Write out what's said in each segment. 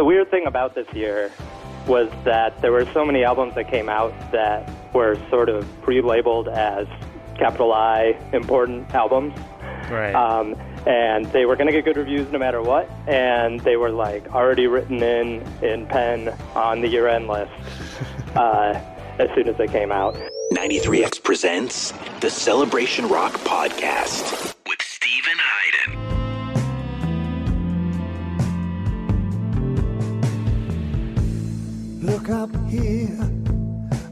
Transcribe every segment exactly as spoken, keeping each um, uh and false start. The weird thing about this year was that there were so many albums that came out that were sort of pre-labeled as capital I important albums. Right. Um, and they were going to get good reviews no matter what, and they were like already written in in pen on the year-end list uh, as soon as they came out. ninety-three X presents the Celebration Rock Podcast with Steven Hyden. Look up here,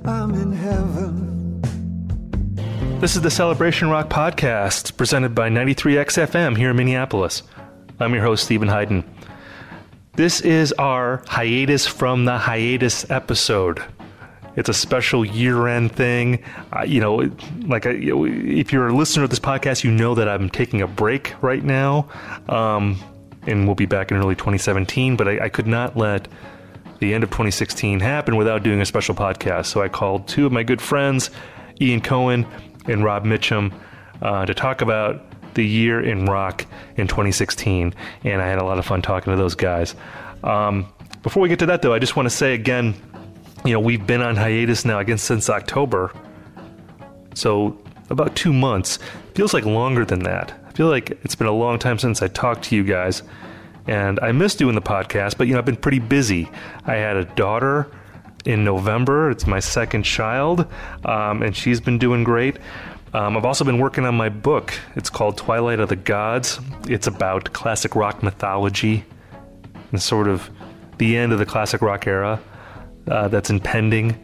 I'm in heaven. This is the Celebration Rock Podcast, presented by ninety-three X F M here in Minneapolis. I'm your host, Steven Hyden. This is our hiatus from the hiatus episode. It's a special year-end thing. Uh, you know, like I, if you're a listener of this podcast, you know that I'm taking a break right now, um, and we'll be back in early twenty seventeen, but I, I could not let the end of twenty sixteen happened without doing a special podcast. So I called two of my good friends, Ian Cohen and Rob Mitchum, uh, to talk about the year in rock in twenty sixteen. And I had a lot of fun talking to those guys. Um, before we get to that, though, I just want to say again, you know, we've been on hiatus now again since October. So about two months. Feels like longer than that. I feel like it's been a long time since I talked to you guys. And I miss doing the podcast, but, you know, I've been pretty busy. I had a daughter in November. It's my second child, um, and she's been doing great. Um, I've also been working on my book. It's called Twilight of the Gods. It's about classic rock mythology and sort of the end of the classic rock era uh, that's impending.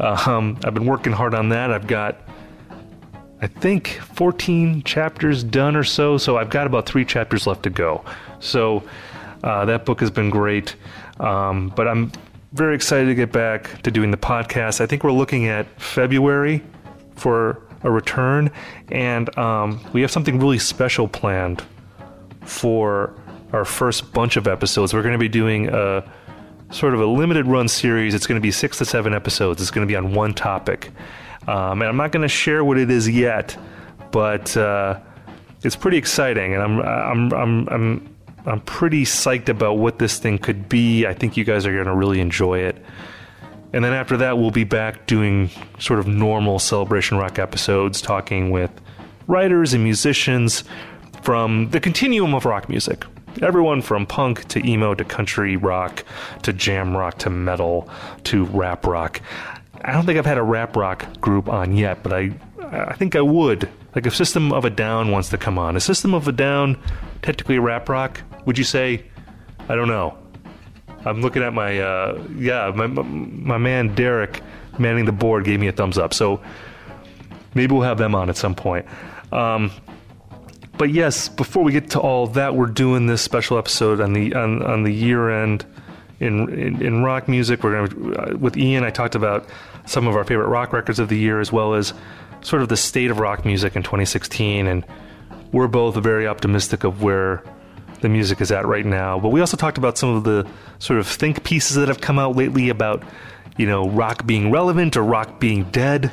Uh, um, I've been working hard on that. I've got, I think, fourteen chapters done or so, so I've got about three chapters left to go. So uh, that book has been great, um, but I'm very excited to get back to doing the podcast. I think we're looking at February for a return, and um, we have something really special planned for our first bunch of episodes. We're going to be doing a sort of a limited run series. It's going to be six to seven episodes. It's going to be on one topic, um, and I'm not going to share what it is yet, but uh, it's pretty exciting, and I'm I'm I'm I'm. I'm pretty psyched about what this thing could be. I think you guys are going to really enjoy it. And then after that, we'll be back doing sort of normal Celebration Rock episodes, talking with writers and musicians from the continuum of rock music. Everyone from punk to emo to country rock to jam rock to metal to rap rock. I don't think I've had a rap rock group on yet, but I I think I would. Like if System of a Down wants to come on. Is System of a Down technically rap rock? Would you say? I don't know. I'm looking at my, uh, yeah, my my man Derek Manning the board gave me a thumbs up. So maybe we'll have them on at some point. Um, but yes, before we get to all that, we're doing this special episode on the on, on the year end in, in in rock music. We're gonna with Ian. I talked about some of our favorite rock records of the year, as well as sort of the state of rock music in twenty sixteen, and we're both very optimistic of where the music is at right now. But we also talked about some of the sort of think pieces that have come out lately about, you know, rock being relevant or rock being dead.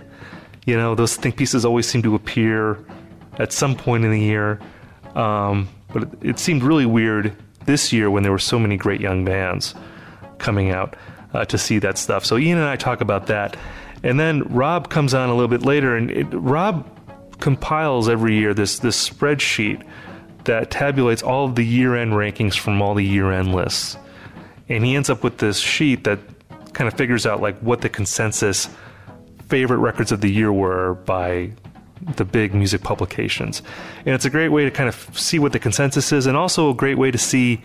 You know, those think pieces always seem to appear at some point in the year. Um, but it, it seemed really weird this year when there were so many great young bands coming out uh, to see that stuff. So Ian and I talk about that. And then Rob comes on a little bit later, and it, Rob compiles every year this this spreadsheet that tabulates all of the year-end rankings from all the year-end lists. And he ends up with this sheet that kind of figures out like what the consensus favorite records of the year were by the big music publications. And it's a great way to kind of see what the consensus is, and also a great way to see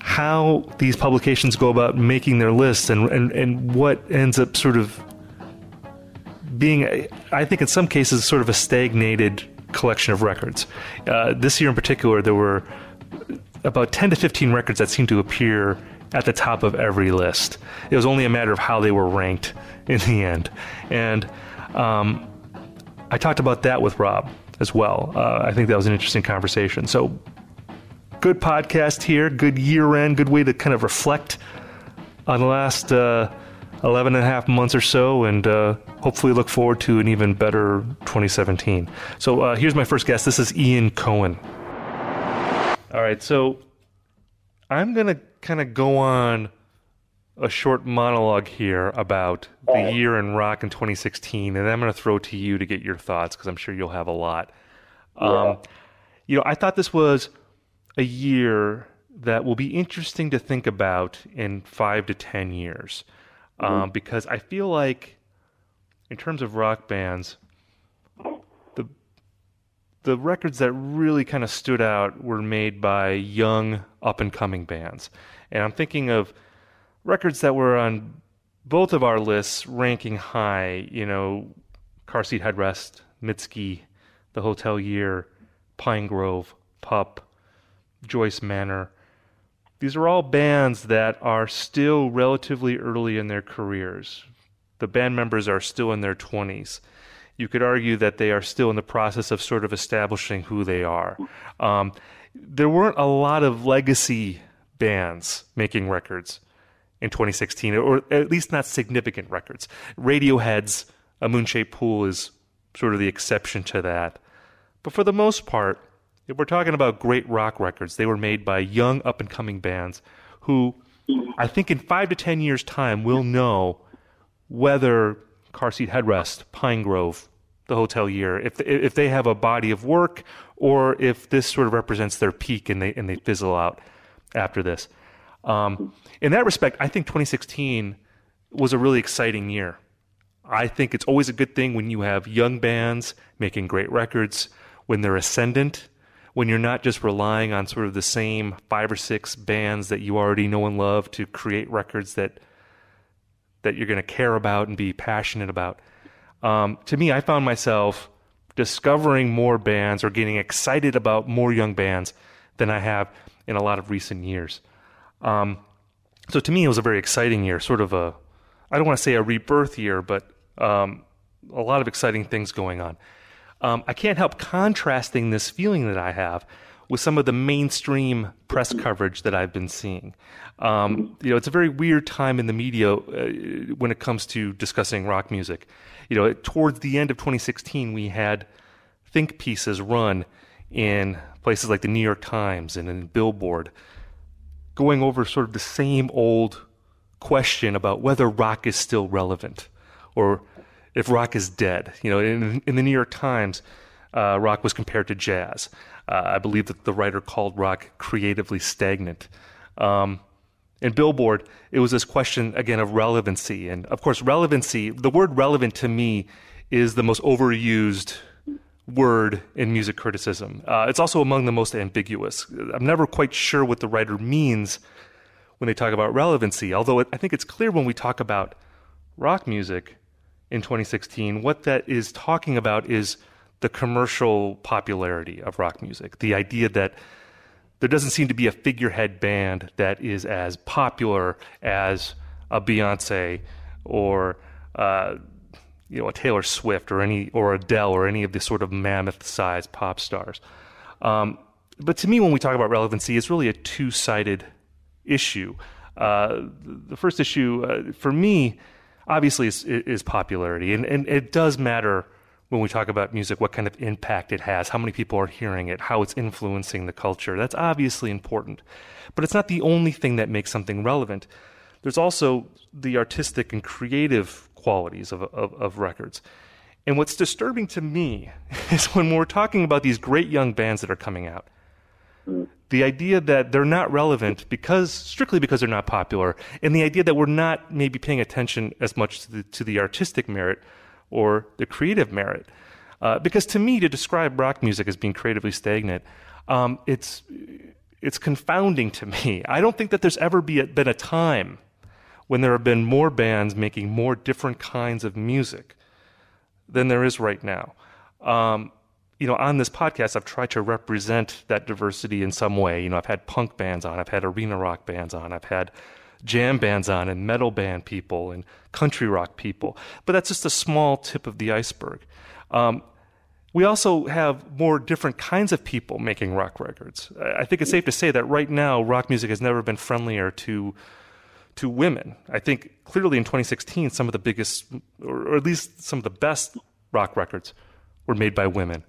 how these publications go about making their lists, and, and, and what ends up sort of being, I think in some cases, sort of a stagnated collection of records. Uh, this year in particular, there were about ten to fifteen records that seemed to appear at the top of every list. It was only a matter of how they were ranked in the end. And um, I talked about that with Rob as well. Uh, I think that was an interesting conversation. So good podcast here, good year-end, good way to kind of reflect on the last uh, eleven and a half months or so, and uh, hopefully look forward to an even better twenty seventeen. So uh, here's my first guest. This is Ian Cohen. All right, so I'm going to kind of go on a short monologue here about the year in rock in twenty sixteen, and I'm going to throw to you to get your thoughts because I'm sure you'll have a lot. Yeah. Um, you know, I thought this was a year that will be interesting to think about in five to ten years um, mm-hmm. because I feel like in terms of rock bands, the the records that really kind of stood out were made by young up-and-coming bands. And I'm thinking of records that were on both of our lists ranking high, you know, Car Seat Headrest, Mitski, The Hotelier, Pinegrove, Pup, Joyce Manor. These are all bands that are still relatively early in their careers. The band members are still in their twenties. You could argue that they are still in the process of sort of establishing who they are. Um, there weren't a lot of legacy bands making records in twenty sixteen, or at least not significant records. Radiohead's A Moon-Shaped Pool is sort of the exception to that. But for the most part, if we're talking about great rock records, they were made by young up-and-coming bands who I think in five to ten years' time will know whether Car Seat Headrest, Pinegrove, The Hotelier, if, if they have a body of work or if this sort of represents their peak and they, and they fizzle out after this. Um, in that respect, I think twenty sixteen was a really exciting year. I think it's always a good thing when you have young bands making great records, when they're ascendant, when you're not just relying on sort of the same five or six bands that you already know and love to create records that that you're going to care about and be passionate about. Um, to me, I found myself discovering more bands or getting excited about more young bands than I have in a lot of recent years. Um, so to me, it was a very exciting year, sort of a, I don't want to say a rebirth year, but um, a lot of exciting things going on. Um, I can't help contrasting this feeling that I have with some of the mainstream press coverage that I've been seeing. Um, you know, it's a very weird time in the media uh, when it comes to discussing rock music. You know, towards the end of twenty sixteen, we had think pieces run in places like the New York Times and in Billboard, going over sort of the same old question about whether rock is still relevant or if rock is dead. You know, in, in the New York Times, uh, rock was compared to jazz. Uh, I believe that the writer called rock creatively stagnant. Um, in Billboard, it was this question, again, of relevancy. And, of course, relevancy, the word relevant to me is the most overused word in music criticism. Uh, it's also among the most ambiguous. I'm never quite sure what the writer means when they talk about relevancy, although it, I think it's clear when we talk about rock music in twenty sixteen, what that is talking about is the commercial popularity of rock music, the idea that there doesn't seem to be a figurehead band that is as popular as a Beyonce or uh you know, a Taylor Swift or any or Adele or any of the sort of mammoth-sized pop stars. Um, but to me, when we talk about relevancy, it's really a two-sided issue. Uh, the first issue, uh, for me, obviously, is, is popularity. And, and it does matter when we talk about music what kind of impact it has, how many people are hearing it, how it's influencing the culture. That's obviously important. But it's not the only thing that makes something relevant. There's also the artistic and creative qualities of, of, of records. And what's disturbing to me is when we're talking about these great young bands that are coming out, the idea that they're not relevant because strictly because they're not popular, and the idea that we're not maybe paying attention as much to the, to the artistic merit or the creative merit. Uh, because to me, to describe rock music as being creatively stagnant, um, it's it's confounding to me. I don't think that there's ever be a, been a time when there have been more bands making more different kinds of music than there is right now. Um, you know, on this podcast, I've tried to represent that diversity in some way. You know, I've had punk bands on, I've had arena rock bands on, I've had jam bands on, and metal band people, and country rock people. But that's just a small tip of the iceberg. Um, we also have more different kinds of people making rock records. I think it's safe to say that right now, rock music has never been friendlier to to women. I think clearly in twenty sixteen, some of the biggest, or at least some of the best rock records were made by women.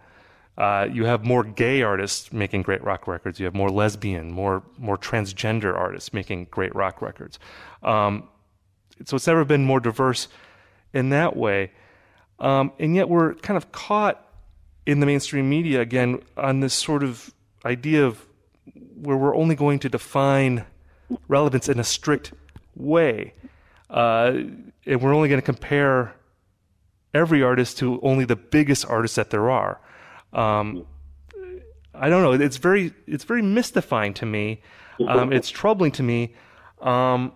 Uh, you have more gay artists making great rock records. You have more lesbian, more more transgender artists making great rock records. Um, so it's never been more diverse in that way. Um, and yet we're kind of caught in the mainstream media, again, on this sort of idea of where we're only going to define relevance in a strict way. Uh, and we're only going to compare every artist to only the biggest artists that there are. Um, I don't know. It's very, it's very mystifying to me. Um, it's troubling to me. Um,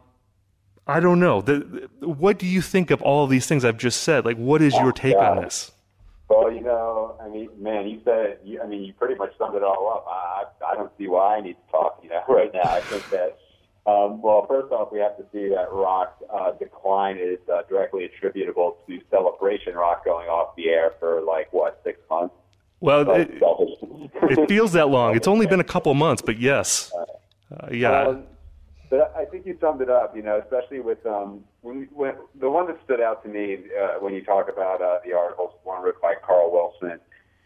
I don't know. The, the, what do you think of all of these things I've just said? Like, what is your take yeah. on this? Well, you know, I mean, man, you said, you, I mean, you pretty much summed it all up. I, I don't see why I need to talk, you know, right now. I think that, um, well, first off, we have to see that rock uh, decline is uh, directly attributable to Celebration Rock going off the air for like what, six months. Well, it, it feels that long. It's only been a couple months, but yes. Uh, yeah. Um, but I think you summed it up, you know, especially with um, when, when the one that stood out to me uh, when you talk about uh, the articles, one written by Carl Wilson,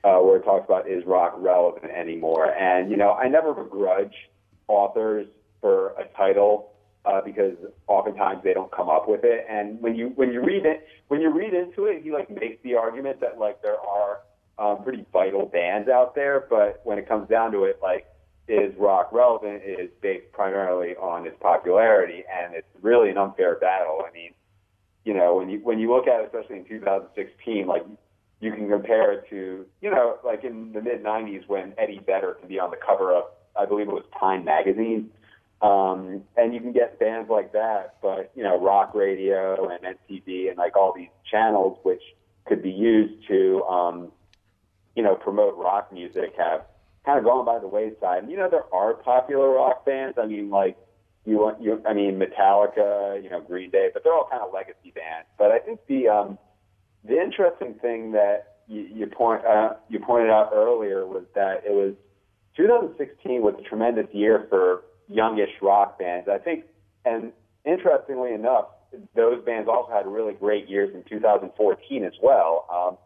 uh, where it talks about is rock relevant anymore? And, you know, I never begrudge authors for a title uh, because oftentimes they don't come up with it. And when you when you read it, when you read into it, he like makes the argument that like there are Um, pretty vital bands out there, but when it comes down to it, like, is rock relevant? It is based primarily on its popularity, and it's really an unfair battle. I mean, you know, when you when you look at it, especially in two thousand sixteen, like, you can compare it to, you know, like in the mid nineties when Eddie Vedder can be on the cover of, I believe it was Time magazine, um, and you can get bands like that, but, you know, rock radio and M T V and, like, all these channels which could be used to, um, you know, promote rock music have kind of gone by the wayside. And, you know, there are popular rock bands. I mean, like, you want, you, I mean, Metallica, you know, Green Day, but they're all kind of legacy bands. But I think the, um, the interesting thing that you, you point, uh, you pointed out earlier was that it was twenty sixteen was a tremendous year for youngish rock bands. I think, and interestingly enough, those bands also had really great years in two thousand fourteen as well. Um,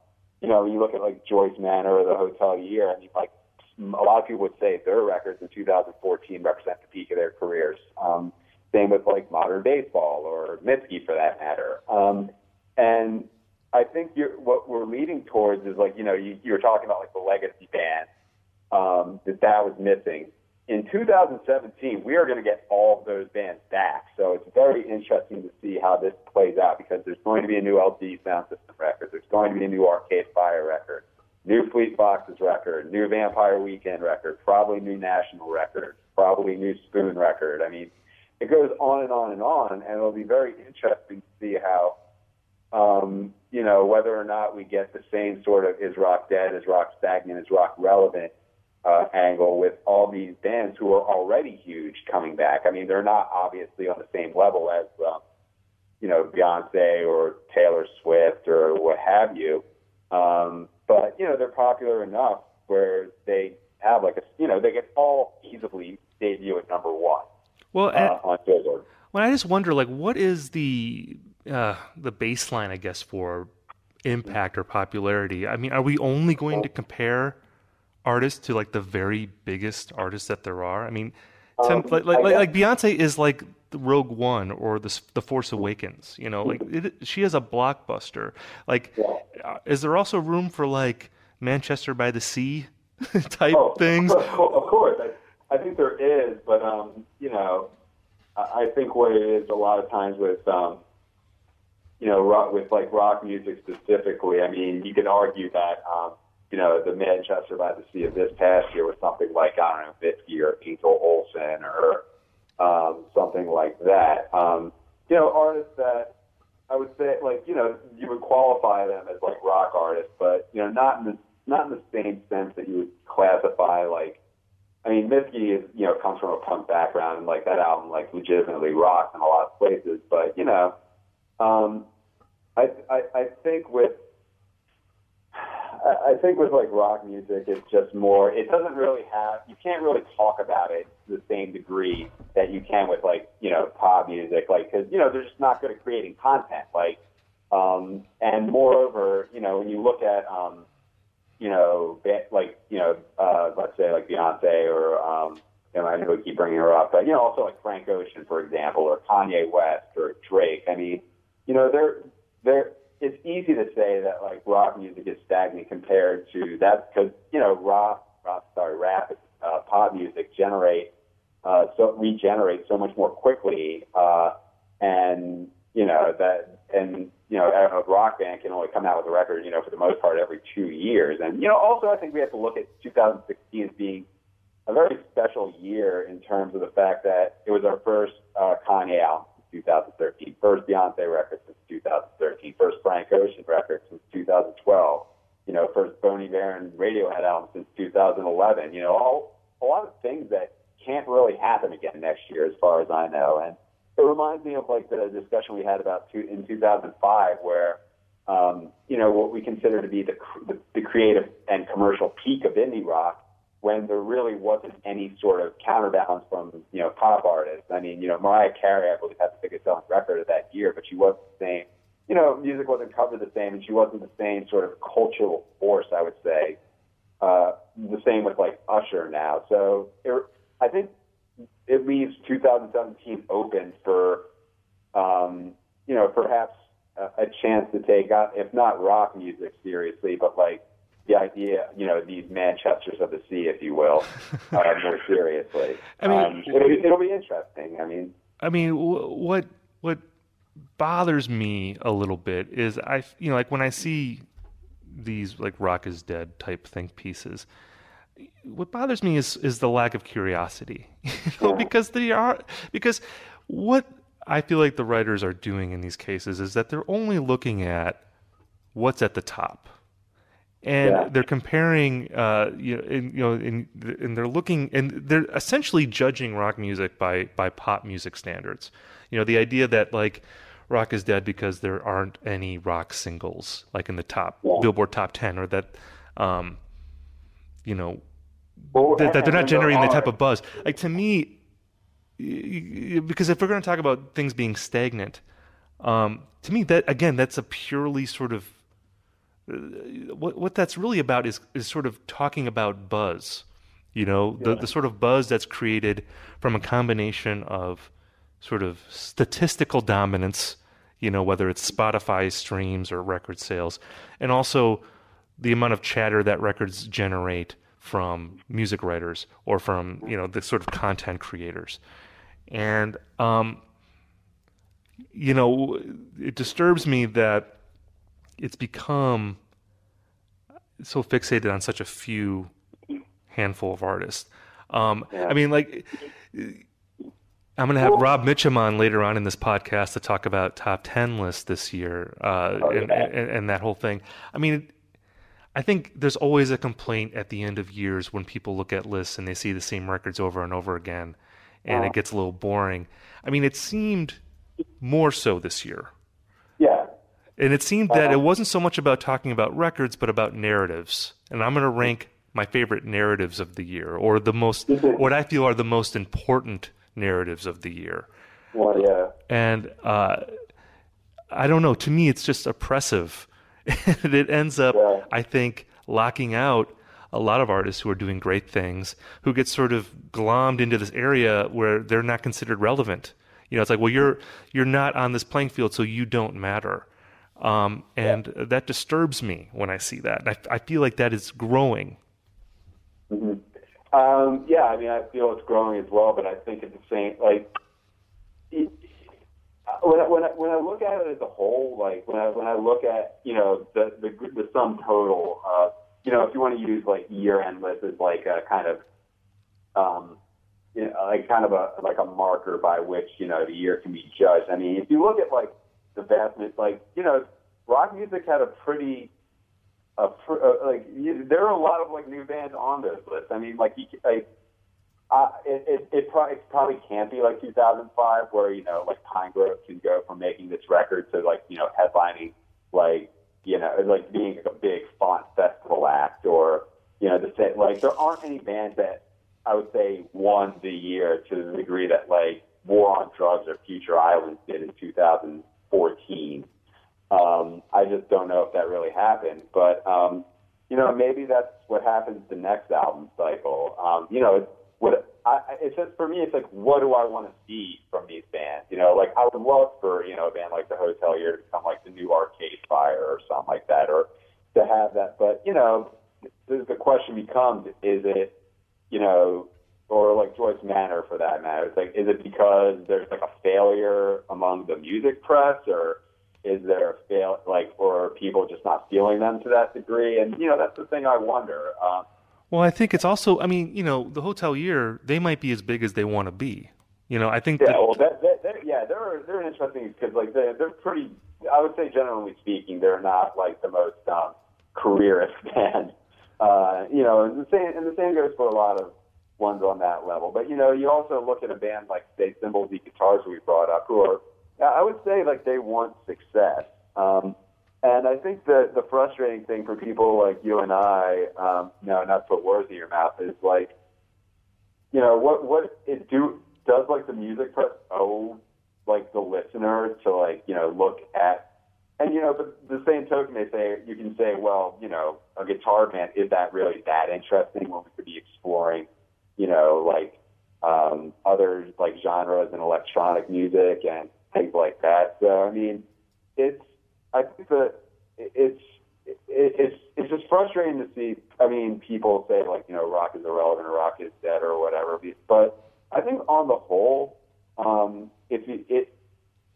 You know, when you look at, like, Joyce Manor or The Hotelier, I mean, like, a lot of people would say their records in two thousand fourteen represent the peak of their careers. Um, same with, like, Modern Baseball or Mitski, for that matter. Um, and I think you're, what we're leading towards is, like, you know, you, you were talking about, like, the legacy band, um, that that was missing. In two thousand seventeen, we are going to get all of those bands back. So it's very interesting to see how this plays out because there's going to be a new L P Sound System record. There's going to be a new Arcade Fire record, new Fleet Foxes record, new Vampire Weekend record, probably new National record, probably new Spoon record. I mean, it goes on and on and on, and it'll be very interesting to see how, um, you know, whether or not we get the same sort of is rock dead, is rock stagnant, is rock relevant Uh, angle with all these bands who are already huge coming back. I mean, they're not obviously on the same level as, um, you know, Beyonce or Taylor Swift or what have you. Um, but, you know, they're popular enough where they have like a, you know, they can all easily debut at number one well, uh, at, on Billboard. Well, I just wonder, like, what is the uh, the baseline, I guess, for impact or popularity? I mean, are we only going to compare artists to like the very biggest artists that there are? I mean, um, some, like, like, I like Beyonce is like the Rogue One or the the Force Awakens. You know, like it, she has a blockbuster. Like, yeah. Is there also room for like Manchester by the Sea type oh, things? Of course, of course. I, I think there is, but um, you know, I think what it is a lot of times with um, you know, rock, with like rock music specifically. I mean, you can argue that. Um, You know, the Manchester by the Sea of this past year was something like, I don't know, Mitski or Angel Olsen or um, something like that. Um, you know, artists that I would say, like, you know, you would qualify them as, like, rock artists, but, you know, not in the, not in the same sense that you would classify, like, I mean, Mitski, is, you know, comes from a punk background, and, like, that album, like, legitimately rocks in a lot of places. But, you know, um, I, I, I think with, I think with like rock music, it's just more, it doesn't really have, you can't really talk about it to the same degree that you can with like, you know, pop music, like, cause you know, they're just not good at creating content. Like, um, and moreover, you know, when you look at, um, you know, like, you know, uh, let's say like Beyonce or, um, you know, I know we keep bringing her up, but, you know, also like Frank Ocean, for example, or Kanye West or Drake. I mean, you know, they're, they're, it's easy to say that like rock music is stagnant compared to that because, you know, rock, rock, sorry, rap, uh, pop music generate, uh, so regenerate so much more quickly. Uh, and, you know, that, and, you know, a rock band can only come out with a record, you know, for the most part every two years. And, you know, also I think we have to look at two thousand sixteen as being a very special year in terms of the fact that it was our first uh, Kanye album since two thousand thirteen, first Beyonce record since two thousand thirteen, first Frank Ocean record since two thousand twelve, you know, first Bon Iver and Radiohead album since two thousand eleven. You know, all a lot of things that can't really happen again next year as far as I know. And it reminds me of like the discussion we had about two, in two thousand five, where um, you know what we consider to be the, the the creative and commercial peak of indie rock, when there really wasn't any sort of counterbalance from you know pop artists. I mean, you know, Mariah Carey, I believe, had the biggest selling record of that year, but she wasn't the same. You know, music wasn't covered the same, and she wasn't the same sort of cultural force, I would say. Uh, the same with like Usher now. So it, I think. It leaves two thousand seventeen open for, um, you know, perhaps a, a chance to take on, if not rock music seriously, but like the idea, you know, these Manchesters of the sea, if you will, uh, more seriously. I mean, um, it'll, it'll be interesting. I mean, I mean, what what bothers me a little bit is I, you know, like when I see these like rock is dead type think pieces. What bothers me is, is the lack of curiosity, you know, yeah. because they are, because what I feel like the writers are doing in these cases is that they're only looking at what's at the top, and yeah. they're comparing, uh, you know, and, you know, and, and they're looking, and they're essentially judging rock music by, by pop music standards. You know, the idea that like rock is dead because there aren't any rock singles, like in the top yeah. Billboard top ten, or that, um, you know, well, that, that they're not generating the type of buzz. Like, to me, because if we're going to talk about things being stagnant, um, to me, that again, that's a purely sort of, what what that's really about is, is sort of talking about buzz, you know, yeah. the, the sort of buzz that's created from a combination of sort of statistical dominance, you know, whether it's Spotify streams or record sales, and also the amount of chatter that records generate from music writers or from, you know, the sort of content creators. And, um, you know, it disturbs me that it's become so fixated on such a few handful of artists. Um, I mean, like, I'm going to have Rob Mitchum on later on in this podcast to talk about top ten lists this year uh, oh, yeah. and, and, and that whole thing. I mean, I think there's always a complaint at the end of years when people look at lists and they see the same records over and over again, and yeah. it gets a little boring. I mean, it seemed more so this year. Yeah. And it seemed uh-huh. that it wasn't so much about talking about records, but about narratives. And I'm going to rank my favorite narratives of the year, or the most, what I feel are the most important narratives of the year. Well, yeah. And uh, I don't know. To me, it's just oppressive. And it ends up, yeah. I think, locking out a lot of artists who are doing great things, who get sort of glommed into this area where they're not considered relevant. You know, it's like, well, you're you're not on this playing field, so you don't matter. Um, and yeah. that disturbs me when I see that. And I, I feel like that is growing. Mm-hmm. Um, yeah, I mean, I feel it's growing as well, but I think it's the same, like... It, When I, when I, when I look at it as a whole, like when I when I look at you know the the, the sum total, uh, you know, if you want to use like year-end list as like a kind of, um, you know, like kind of a like a marker by which you know the year can be judged. I mean, if you look at like the vastness, like you know, rock music had a pretty, a pr- like you, there are a lot of like new bands on those lists. I mean, like you like. Uh, it it, it, pro- it probably can't be like two thousand five where, you know, like Pinegrove can go from making this record to like, you know, headlining like, you know, like being like a big font festival act or, you know, the same, like there aren't any bands that I would say won the year to the degree that like War on Drugs or Future Islands did in two thousand fourteen. Um, I just don't know if that really happened. But, um, you know, maybe that's what happens the next album cycle. Um, you know, it's, what I, it's just for me, it's like, what do I want to see from these bands? You know, like I would love for, you know, a band like The Hotelier to become like the new Arcade Fire or something like that, or to have that. But, you know, the question becomes, is it, you know, or like Joyce Manor for that matter. It's like, is it because there's like a failure among the music press, or is there a fail, like, or are people just not feeling them to that degree? And, you know, that's the thing I wonder. Uh, well, I think it's also, I mean, you know, The Hotelier, they might be as big as they want to be. You know, I think yeah, that... Well, that, that, that yeah, they're, they're an interesting, because, like, they're, they're pretty, I would say, generally speaking, they're not, like, the most um, careerist band. Uh, you know, and the, same, and the same goes for a lot of ones on that level. But, you know, you also look at a band like, say, Cymbals and Guitars we brought up, who are, I would say, like, they want success. Um, and I think that the frustrating thing for people like you and I, um, no, not to put words in your mouth, is, like, you know, what, what it do, does, like, the music press owe, like, the listener to, like, you know, look at. And, you know, but the same token, they say, you can say, well, you know, a guitar band, is that really that interesting when we could be exploring, you know, like, um, other, like, genres and electronic music and things like that. So, I mean, it's, I think that it's, it, it's, it's just frustrating to see, I mean, people say, like, you know, rock is irrelevant or rock is dead or whatever. But I think on the whole, um, if you, it,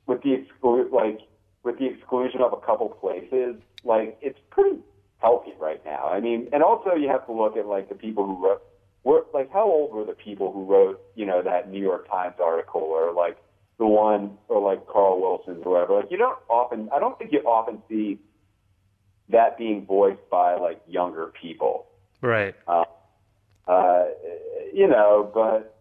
with the exclu- like, with the exclusion of a couple places, like, it's pretty healthy right now. I mean, and also you have to look at, like, the people who wrote, were, like, how old were the people who wrote, you know, that New York Times article, or, like, the one, or, like, Carl Wilson's, or whatever. Like, you don't often, I don't think you often see that being voiced by, like, younger people. Right. Uh, uh, you know, but,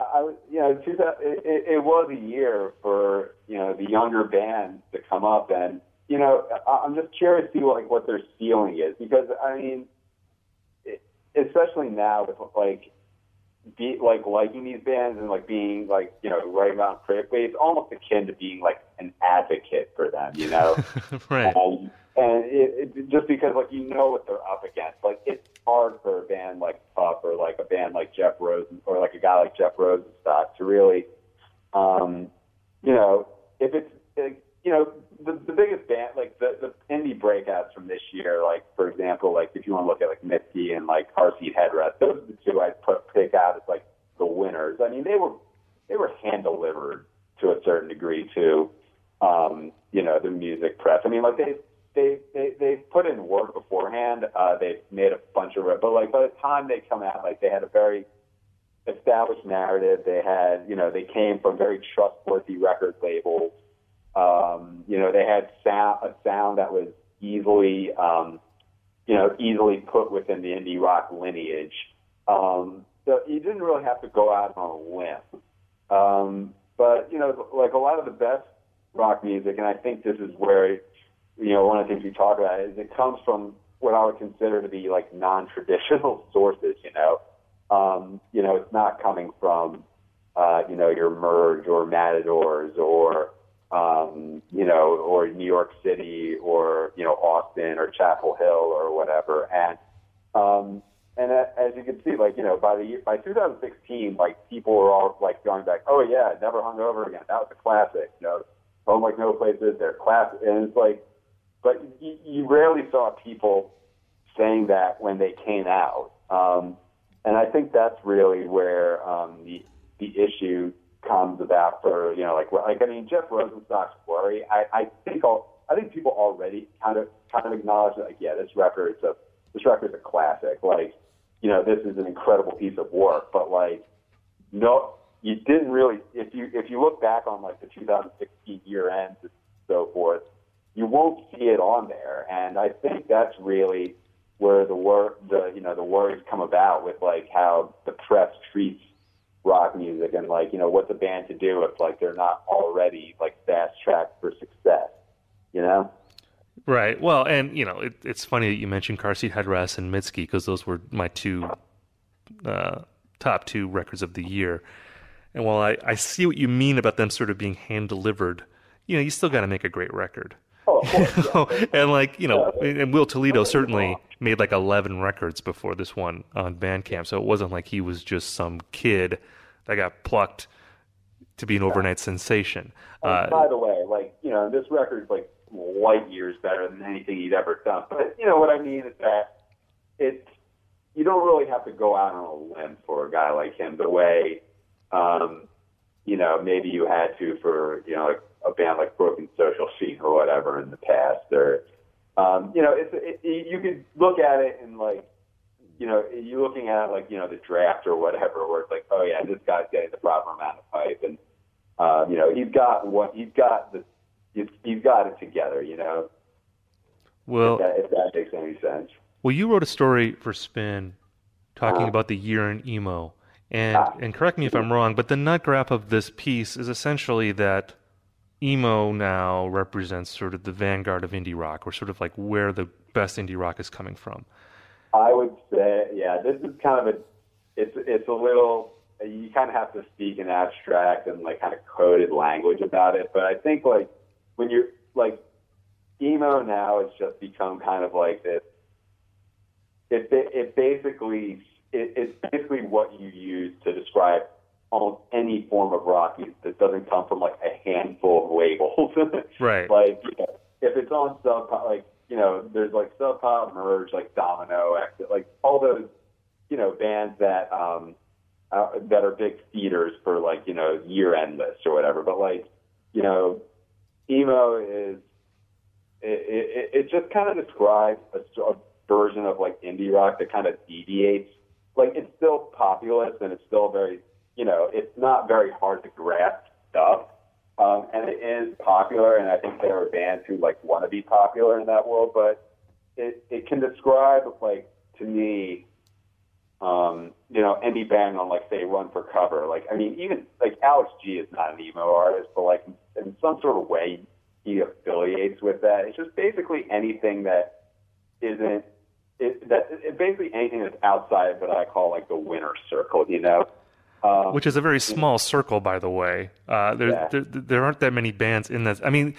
I, you know, it, it, it was a year for, you know, the younger bands to come up, and, you know, I'm just curious to see, like, what their feeling is, because, I mean, it, especially now with, like, Be, like liking these bands and like being like, you know, writing about critically, it's almost akin to being like an advocate for them, you know? Right. Um, and it, it, just because like you know what they're up against, like it's hard for a band like Pup or like a band like Jeff Rosen or like a guy like Jeff Rosenstock to really, um, you know, if it's it, you know the, the biggest band like the, the indie breakouts from this year, like for example, like if you want to look at like Mitski and like Car Seat Headrest, those are the two I put. Out as like the winners. I mean, they were they were hand delivered to a certain degree to um, you know the music press. I mean, like they they they they put in work beforehand. Uh, they made a bunch of but like by the time they come out, like they had a very established narrative. They had you know they came from very trustworthy record labels. Um, you know they had sound a sound that was easily um, you know easily put within the indie rock lineage. Um, So you didn't really have to go out on a whim. Um, but, you know, like a lot of the best rock music, and I think this is where, you know, one of the things we talk about is it comes from what I would consider to be like non-traditional sources, you know. Um, you know, it's not coming from, uh, you know, your Merge or Matadors or, um, you know, or New York City or, you know, Austin or Chapel Hill or whatever. And, um, And as you can see, like, you know, by the year, by two thousand sixteen, like, people were all, like, going back, oh, yeah, Never Hung Over Again. That was a classic. You know, Home Like No Place Is There, classic. And it's like, but you, you rarely saw people saying that when they came out. Um, and I think that's really where um, the the issue comes about for, you know, like, like I mean, Jeff Rosenstock's worry, I, I think I'll, I think people already kind of kind of acknowledge that, like, yeah, this record is a, this record's a classic. Like, you know, this is an incredible piece of work, but like, no, you didn't really, if you, if you look back on like the two thousand sixteen year end and so forth, you won't see it on there. And I think that's really where the wor- the, you know, the words come about with like how the press treats rock music and like, you know, what's a band to do if like they're not already like fast tracked for success, you know? Right. Well, and, you know, it, it's funny that you mentioned Car Seat Headrest and Mitski because those were my two uh, top two records of the year. And while I, I see what you mean about them sort of being hand-delivered, you know, you still got to make a great record. Oh, of course, yeah. And like, you know, yeah. and Will Toledo certainly made like eleven records before this one on Bandcamp, so it wasn't like he was just some kid that got plucked to be an overnight yeah. sensation. Uh, by the way, like, you know, this record's like light years better than anything he'd ever done. But you know what I mean is that it's, you don't really have to go out on a limb for a guy like him the way, um, you know, maybe you had to for, you know, like, a band like Broken Social Scene or whatever in the past, or um, you know, it's it, you could look at it and like, you know, you're looking at like, you know, the draft or whatever, where it's like, oh yeah, this guy's getting the proper amount of hype, and um, you know, he's got what he's got the he's, he's got it together, you know. Well, if that, if that makes any sense. Well, you wrote a story for Spin talking um, about the year in emo, and ah, and correct me if I'm wrong, but the nut graph of this piece is essentially that emo now represents sort of the vanguard of indie rock, or sort of like where the best indie rock is coming from. I would say, yeah, this is kind of a, it's it's a little, you kind of have to speak in abstract and like kind of coded language about it. But I think like when you're like, emo now has just become kind of like this, it it basically, it, it's basically what you use to describe almost any form of rock that doesn't come from like a handful of labels. Right. Like, you know, if it's on Sub Pop, like, you know, there's like Sub Pop, Merge, like Domino, Exit, like all those, you know, bands that um uh, that are big feeders for like, you know, year end lists or whatever. But like, you know, emo is it it, it just kind of describes a, a version of like indie rock that kind of deviates. Like, it's still populist and it's still very, you know, it's not very hard to grasp stuff, um, and it is popular, and I think there are bands who, like, want to be popular in that world, but it, it can describe, like, to me, um, you know, indie band on, like, say, Run for Cover. Like, I mean, even, like, Alex G is not an emo artist, but, like, in some sort of way, he affiliates with that. It's just basically anything that isn't, it, that, it, basically anything that's outside of what I call, like, the winner circle, you know? Um, Which is a very small circle, by the way. Uh, there, yeah. there, there aren't that many bands in that. I mean,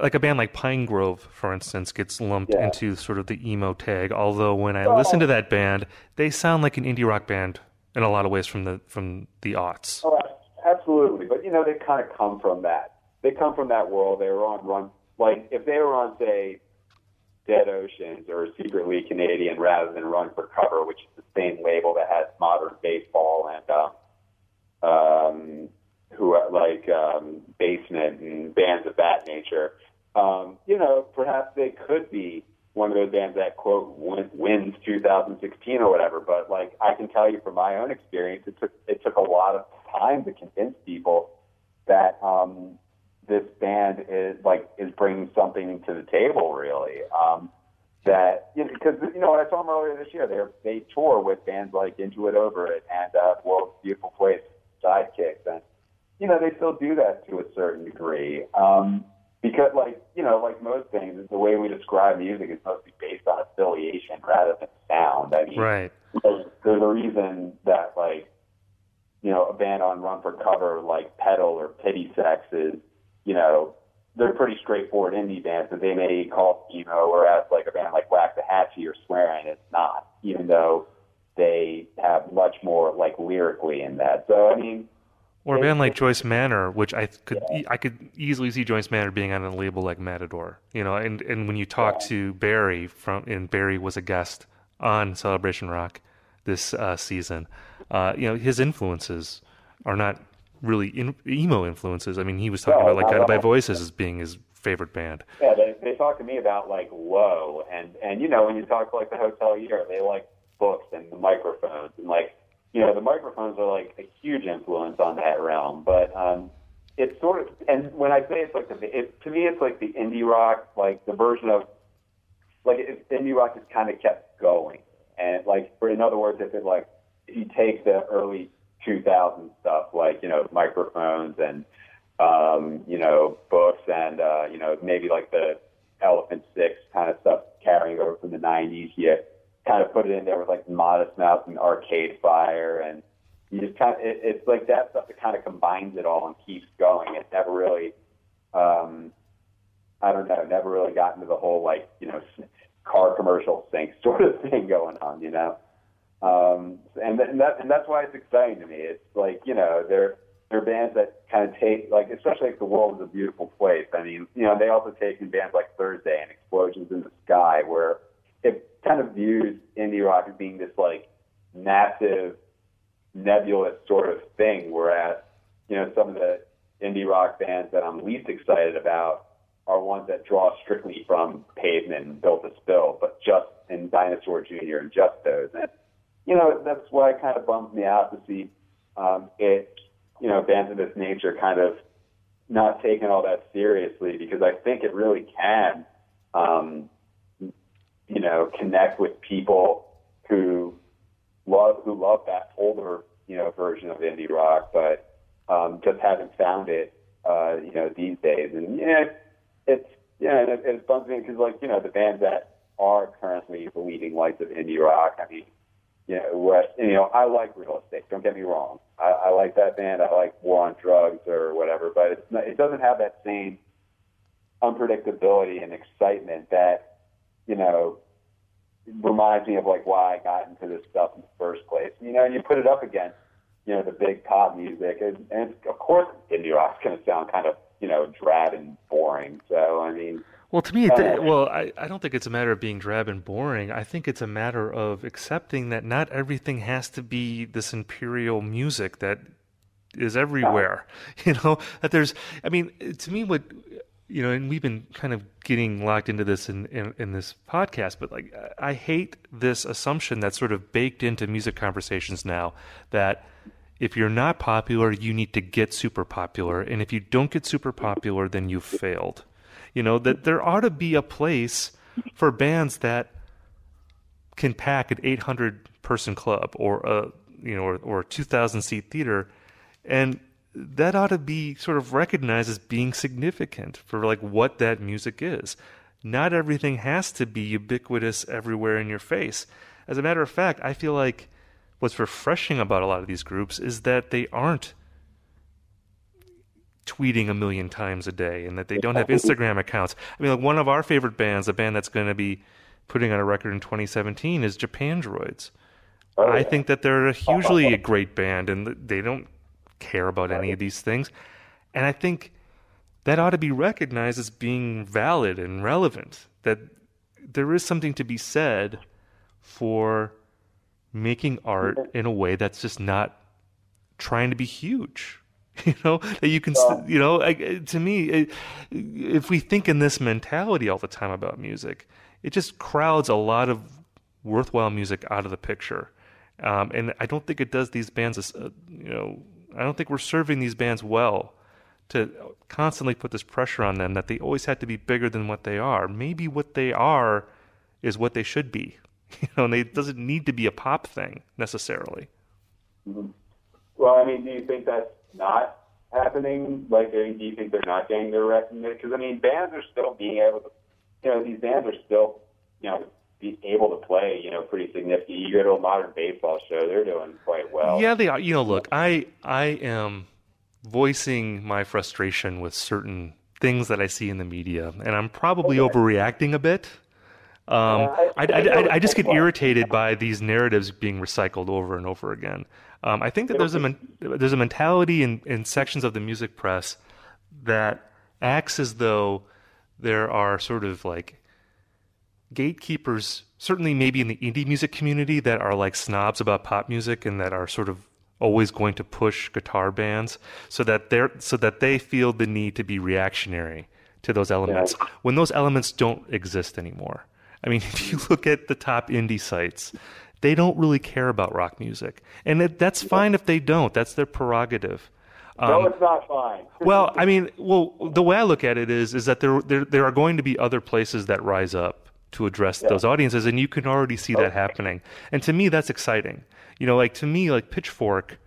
like a band like Pinegrove, for instance, gets lumped yeah. into sort of the emo tag. Although when I oh. listen to that band, they sound like an indie rock band in a lot of ways from the from the aughts. Oh, absolutely. But you know, they kind of come from that. They come from that world. They were on Run, like if they were on, say, Dead Oceans or Secretly Canadian rather than Run for Cover, which is the same label that has Modern Baseball and um, um, who like um, Basement and bands of that nature. Um, you know, perhaps they could be one of those bands that quote wins two thousand sixteen or whatever. But like, I can tell you from my own experience, it took it took a lot of time to convince people that. Um, this band is like is bringing something to the table, really. Um, that you know, because you know, I saw them earlier this year. They they tour with bands like Into It, Over It, and uh, World's Beautiful Place, Sidekicks, and you know, they still do that to a certain degree. Um, because like you know, like most things, the way we describe music is mostly based on affiliation rather than sound. I mean, right. there's, there's a reason that like you know, a band on Run for Cover like Pedal or Pity Sex is, you know, they're pretty straightforward indie bands that they may call emo, whereas like a band like Waxahachie or Swearin' it's not, even though they have much more like lyrically in that. So I mean, or a band like Joyce Manor, which I could yeah. I could easily see Joyce Manor being on a label like Matador, you know. And, and when you talk yeah. to Barry from, and Barry was a guest on Celebration Rock this uh, season, uh, you know, his influences are not really in, emo influences. I mean, he was talking no, about like Guided by Voices as being his favorite band. Yeah, they, they talk to me about like Whoa, and and you know, when you talk to like The Hotelier, they like Books and The Microphones, and like you know, The Microphones are like a huge influence on that realm. But um, it's sort of, and when I say it's like the, it, to me, it's like the indie rock, like the version of like it, indie rock is kind of kept going, and like for in other words, if it like if you take the early two thousand stuff like, you know, Microphones and, um, you know, Books and, uh, you know, maybe like the Elephant Six kind of stuff carrying over from the nineties. You kind of put it in there with like Modest Mouse and Arcade Fire. And you just kind of, it, it's like that stuff that kind of combines it all and keeps going. It never really, um, I don't know, I've never really gotten to the whole, like, you know, car commercial thing sort of thing going on, you know. Um, and, th- and, that, and that's why it's exciting to me. It's like, you know, they're, they're bands that kind of take, like, especially like The World Is a Beautiful Place. I mean, you know, they also take in bands like Thursday and Explosions in the Sky, where it kind of views indie rock as being this, like, massive, nebulous sort of thing, whereas, you know, some of the indie rock bands that I'm least excited about are ones that draw strictly from Pavement and Built to Spill, but just in Dinosaur Junior and just those. And, you know, that's why it kind of bums me out to see um, it, you know, bands of this nature kind of not taken all that seriously, because I think it really can, um, you know, connect with people who love who love that older, you know, version of indie rock, but um, just haven't found it, uh, you know, these days. And yeah, you know, it's yeah, you know, it, it bums me because, like, you know, the bands that are currently the leading lights of indie rock. I mean, you know, what, you know, I like Real Estate. Don't get me wrong. I, I like that band. I like War on Drugs or whatever, but it's not, it doesn't have that same unpredictability and excitement that, you know, reminds me of, like, why I got into this stuff in the first place. You know, and you put it up against, you know, the big pop music, and, and it's, of course, indie rock's going to sound kind of, you know, drab and boring. So, I mean... Well, to me, it, well, I, I don't think it's a matter of being drab and boring. I think it's a matter of accepting that not everything has to be this imperial music that is everywhere. You know, that there's, I mean, to me, what, you know, and we've been kind of getting locked into this in, in, in this podcast, but, like, I hate this assumption that's sort of baked into music conversations now that if you're not popular, you need to get super popular. And if you don't get super popular, then you've failed. You know, that there ought to be a place for bands that can pack an eight hundred person club or a, you know, or, or a two thousand seat theater, and that ought to be sort of recognized as being significant for, like, what that music is. Not everything has to be ubiquitous everywhere in your face. As a matter of fact, I feel like what's refreshing about a lot of these groups is that they aren't tweeting a million times a day, and that they don't have Instagram accounts. I mean, like, one of our favorite bands, a band that's going to be putting on a record in twenty seventeen, is Japan Droids. Oh, yeah. I think that they're a hugely a great band, and they don't care about any of these things. And I think that ought to be recognized as being valid and relevant. That there is something to be said for making art in a way that's just not trying to be huge. You know, that you can, you know, to me, if we think in this mentality all the time about music, it just crowds a lot of worthwhile music out of the picture. Um, and I don't think it does these bands, uh, you know, I don't think we're serving these bands well to constantly put this pressure on them that they always have to be bigger than what they are. Maybe what they are is what they should be. You know, and it doesn't need to be a pop thing necessarily. Mm-hmm. Well, I mean, do you think that's not happening? Like, do you think they're not getting their recognition? Because, I mean, bands are still being able to, you know, these bands are still, you know, be able to play, you know, pretty significant. You go to a Modern Baseball show, they're doing quite well. Yeah, they are. You know, look, I I am voicing my frustration with certain things that I see in the media, and I'm probably okay. overreacting a bit. Um, uh, I, I, I, I, I just get irritated by these narratives being recycled over and over again. Um, I think that there's a men- there's a mentality in, in sections of the music press that acts as though there are sort of like gatekeepers, certainly maybe in the indie music community, that are like snobs about pop music and that are sort of always going to push guitar bands so that they're so that they feel the need to be reactionary to those elements yeah. when those elements don't exist anymore. I mean, if you look at the top indie sites, they don't really care about rock music. And that, that's fine if they don't. That's their prerogative. Um, no, it's not fine. well, I mean, well, the way I look at it is is that there there, there are going to be other places that rise up to address yeah. those audiences, and you can already see okay. that happening. And to me, that's exciting. You know, like, to me, like, Pitchfork,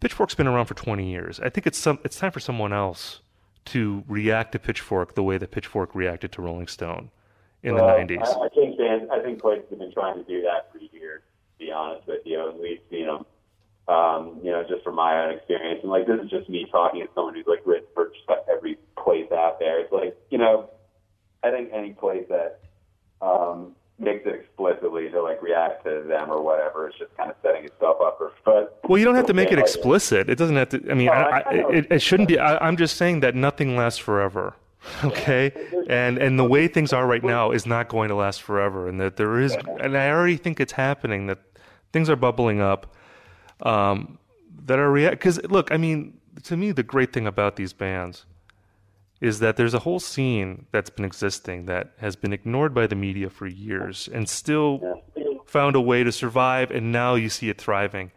Pitchfork's been around for twenty years. I think it's some it's time for someone else to react to Pitchfork the way that Pitchfork reacted to Rolling Stone in well, the nineties. I, I think bands, I think places have been trying to do that for years, to be honest with you, and we've seen them, um, you know, just from my own experience. And, like, this is just me talking as someone who's, like, written for just about every place out there. It's like, you know, I think any place that um, makes it explicitly to like react to them or whatever is just kind of setting itself up for foot. Well, you don't have to make it explicit. It doesn't have to. I mean, oh, I, I, it, it shouldn't be. I, I'm just saying that nothing lasts forever. Okay, and and the way things are right now is not going to last forever, and that there is, and I already think it's happening, that things are bubbling up, um, that are react. Because look, I mean, to me, the great thing about these bands is that there's a whole scene that's been existing that has been ignored by the media for years and still found a way to survive, and now you see it thriving.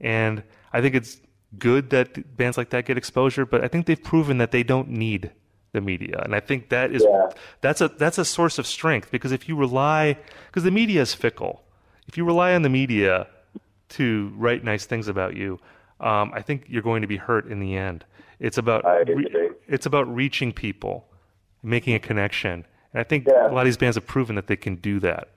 And I think it's good that bands like that get exposure, but I think they've proven that they don't need the media, and I think that is yeah. that's a that's a source of strength, because if you rely, because the media is fickle, if you rely on the media to write nice things about you, um, I think you're going to be hurt in the end. It's about re- it's about reaching people, making a connection, and I think yeah. a lot of these bands have proven that they can do that.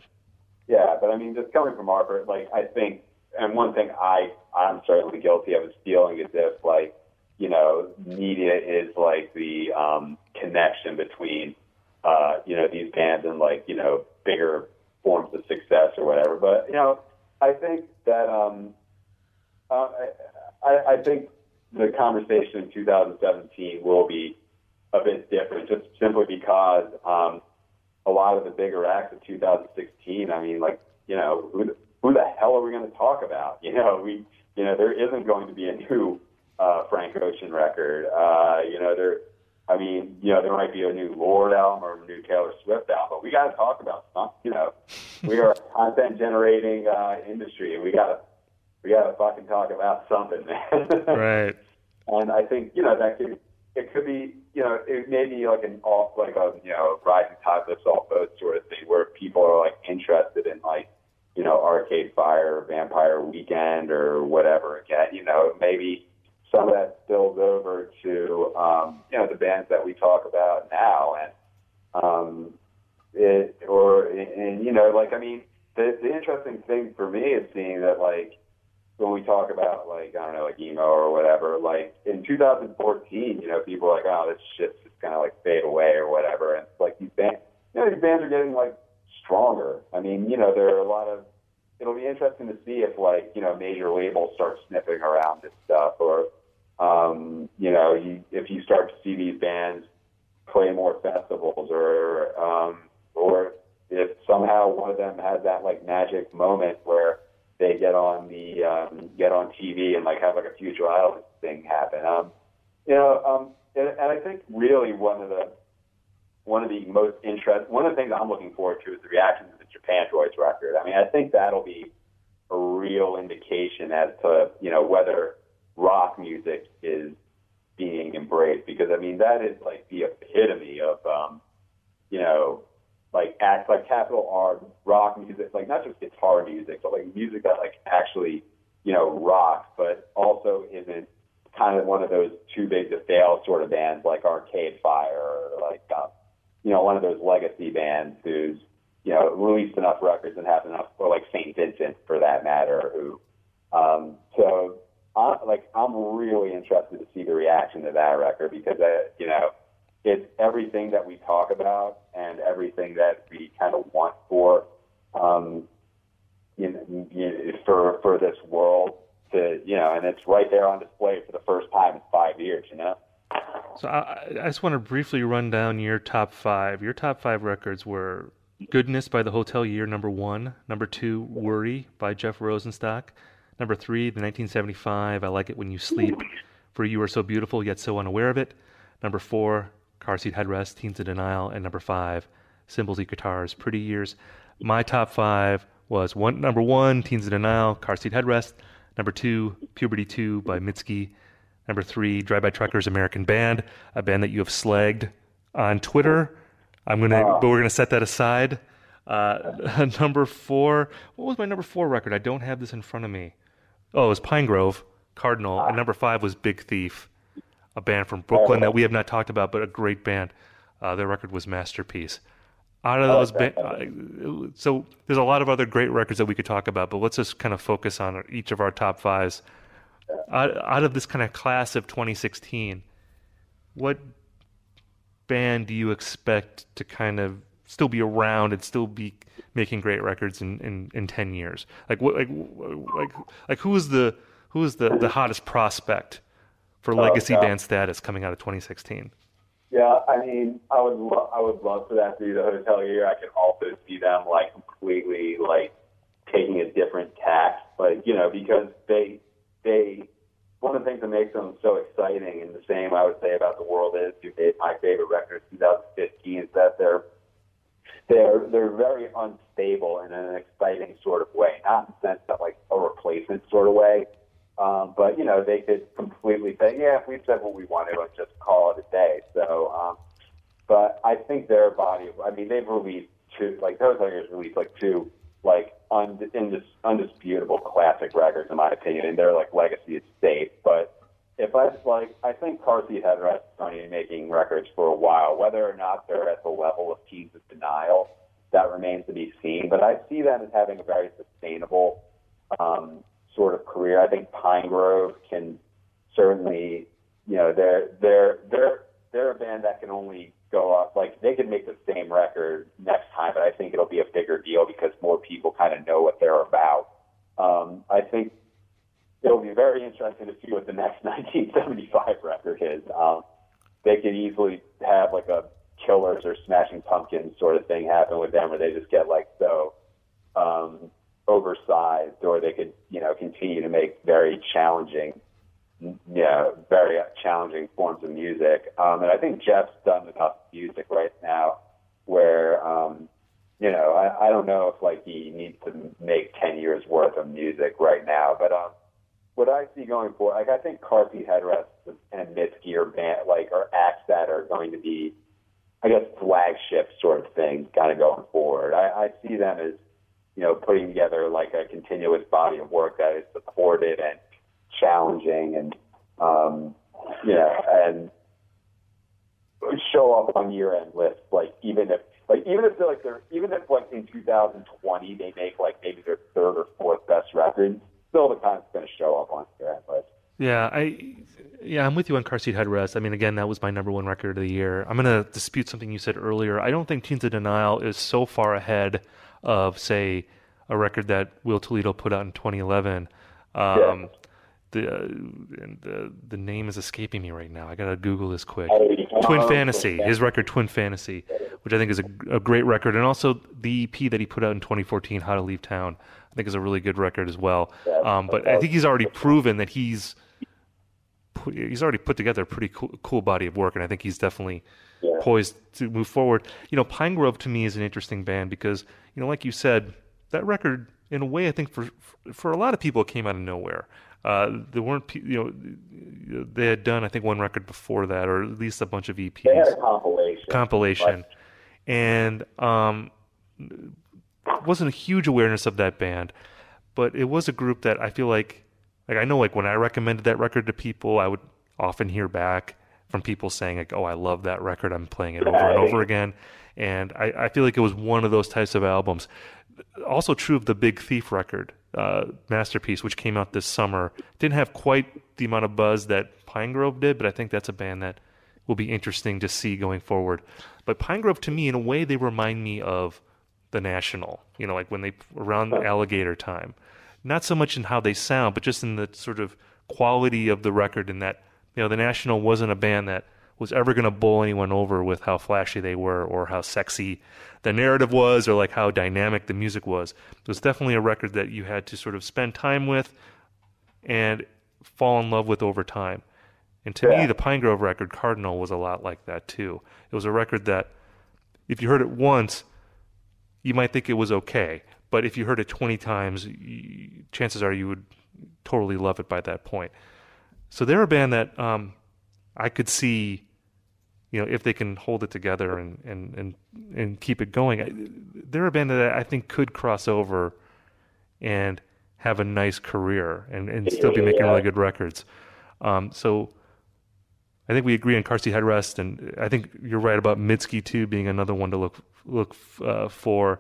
Yeah, but I mean, just coming from Harvard, like I think, and one thing I I'm certainly guilty of is feeling as if like, you know, media is like the um, connection between, uh, you know, these bands and like, you know, bigger forms of success or whatever. But, you know, I think that, um, uh, I, I think the conversation in two thousand seventeen will be a bit different, just simply because um, a lot of the bigger acts of two thousand sixteen, I mean, like, you know, who, who the hell are we going to talk about? You know, we, you know, there isn't going to be a new Uh, Frank Ocean record, uh, you know, there. I mean, you know, there might be a new Lorde album or a new Taylor Swift album. We got to talk about stuff, you know. We are a content-generating uh, industry, and we got to we got to fucking talk about something, man. Right. And I think, you know, that could it could be, you know, it may be like an off, like a you know, rising tide lifts all boats sort of thing, where people are like interested in like, you know, Arcade Fire, Vampire Weekend, or whatever. Again, you know, maybe some of that spills over to, um, you know, the bands that we talk about now. And, um, it, or, and, you know, like, I mean, the, the interesting thing for me is seeing that, like, when we talk about, like, I don't know, like emo or whatever, like, in two thousand fourteen, you know, people were like, oh, this shit's just kind of, like, fade away or whatever. And, it's like, these bands, you know, these bands are getting, like, stronger. I mean, you know, there are a lot of, it'll be interesting to see if, like, you know, major labels start sniffing around this stuff, or, Um, you know, you, if you start to see these bands play more festivals, or um, or if somehow one of them has that like magic moment where they get on the um, get on T V and like have like a Future Idol thing happen, um, you know, um, and, and I think really one of the one of the most interest one of the things I'm looking forward to is the reaction to the Japan Droids record. I mean, I think that'll be a real indication as to, you know, whether rock music is being embraced, because I mean that is like the epitome of um, you know, like act like capital R rock music, like not just guitar music, but like music that like actually, you know, rocks, but also isn't kind of one of those too big to fail sort of bands like Arcade Fire, or like um, you know, one of those legacy bands who's, you know, released enough records and have enough, or like Saint Vincent for that matter, who um, so. I, like, I'm really interested to see the reaction to that record, because, uh, you know, it's everything that we talk about and everything that we kind of want for, um, you know, you, for for this world to, you know, and it's right there on display for the first time in five years, you know? So I, I just want to briefly run down your top five. Your top five records were Goodness by The Hotelier, number one. Number two, Worry by Jeff Rosenstock. Number three, the nineteen seventy-five, I Like It When You Sleep, For You Are So Beautiful Yet So Unaware of It. Number four, Car Seat Headrest, Teens in Denial. And number five, Cymbals Eat Guitars, Pretty Years. My top five was one, number one, Teens in Denial, Car Seat Headrest. Number two, Puberty two by Mitski. Number three, Drive-By Truckers, American Band, a band that you have slagged on Twitter. I'm gonna, wow. But we're going to set that aside. Uh, number four, what was my number four record? I don't have this in front of me. Oh, it was Pinegrove, Cardinal, and number five was Big Thief, a band from Brooklyn that we have not talked about, but a great band. Uh, their record was Masterpiece. Out of those, ba- uh, so there's a lot of other great records that we could talk about, but let's just kind of focus on each of our top fives. Out, out of this kind of class of twenty sixteen, what band do you expect to kind of still be around and still be making great records in, in, in ten years? Like what, like, like, like who is the who is the, the hottest prospect for legacy oh, yeah. band status coming out of twenty sixteen? Yeah, I mean, I would lo- I would love for that to be The Hotelier. I can also see them like completely like taking a different tack, like, you know, because they they. One of the things that makes them so exciting, and the same I would say about The World Is, who made my favorite record in two thousand fifteen, is that they're they're they're very unstable in an exciting sort of way, not in the sense that like a replacement sort of way, um, but you know they could completely say, yeah, if we said what we wanted, let's just call it a day. So, um, but I think their body, I mean, they've released two, like those players released like two. like und- indis- undisputable classic records in my opinion, and their like legacy is safe. But if I like, I think Car Seat Headrest is going to be making records for a while. Whether or not they're at the level of Keys of Denial, that remains to be seen. But I see them as having a very sustainable um, sort of career. I think Pinegrove can certainly, you know, they're they're they're they're a band that can only go up, like they could make the same record next time, but I think it'll be a bigger deal because more people kind of know what they're about. Um, I think it'll be very interesting to see what the next nineteen seventy-five record is. Um, they could easily have like a Killers or Smashing Pumpkins sort of thing happen with them, where they just get like so um, oversized, or they could, you know, continue to make very challenging Yeah, you know, very challenging forms of music. Um, and I think Jeff's done enough music right now where, um, you know, I, I don't know if, like, he needs to make ten years' worth of music right now. But um, what I see going forward, like, I think Car Seat Headrest and Mitski are, band, like, are acts that are going to be, I guess, flagship sort of things kind of going forward. I, I see them as, you know, putting together, like, a continuous body of work that is supported and challenging and um you know and show up on year end lists, like even if like even if they're like they're even if like in two thousand twenty they make like maybe their third or fourth best record, still the time's gonna show up on year end lists. Yeah, I yeah, I'm with you on Car Seat Headrest. I mean, again, that was my number one record of the year. I'm gonna dispute something you said earlier. I don't think Teens of Denial is so far ahead of, say, a record that Will Toledo put out in twenty eleven. Um yeah. The, uh, the the name is escaping me right now. I gotta Google this quick. Twin Fantasy, his record Twin Fantasy, which I think is a, a great record, and also the E P that he put out in twenty fourteen, How to Leave Town, I think is a really good record as well. Um, but I think he's already proven that he's put, he's already put together a pretty cool, cool body of work, and I think he's definitely yeah. poised to move forward. You know, Pinegrove to me is an interesting band because, you know, like you said, that record in a way I think for for a lot of people it came out of nowhere. Uh, there weren't, you know, they had done I think one record before that, or at least a bunch of E Ps. They had a compilation, compilation, but... and um, wasn't a huge awareness of that band, but it was a group that I feel like, like I know, like when I recommended that record to people, I would often hear back from people saying like, "Oh, I love that record. I'm playing it over right. and over again," and I, I feel like it was one of those types of albums. Also true of the Big Thief record, uh, Masterpiece, which came out this summer. Didn't have quite the amount of buzz that Pinegrove did, but I think that's a band that will be interesting to see going forward. But Pinegrove, to me, in a way, they remind me of The National, you know, like when they, around the Alligator time. Not so much in how they sound, but just in the sort of quality of the record, in that, you know, The National wasn't a band that was ever going to bowl anyone over with how flashy they were or how sexy the narrative was or like how dynamic the music was. It was definitely a record that you had to sort of spend time with and fall in love with over time. And to yeah. me, the Pinegrove record, Cardinal, was a lot like that too. It was a record that if you heard it once, you might think it was okay. But if you heard it twenty times, you, chances are you would totally love it by that point. So they're a band that um, I could see... You know, if they can hold it together and, and, and, and keep it going, they're a band that I think could cross over and have a nice career and, and still be making yeah. really good records. Um, so I think we agree on Car Seat Headrest, and I think you're right about Mitski too being another one to look look uh, for.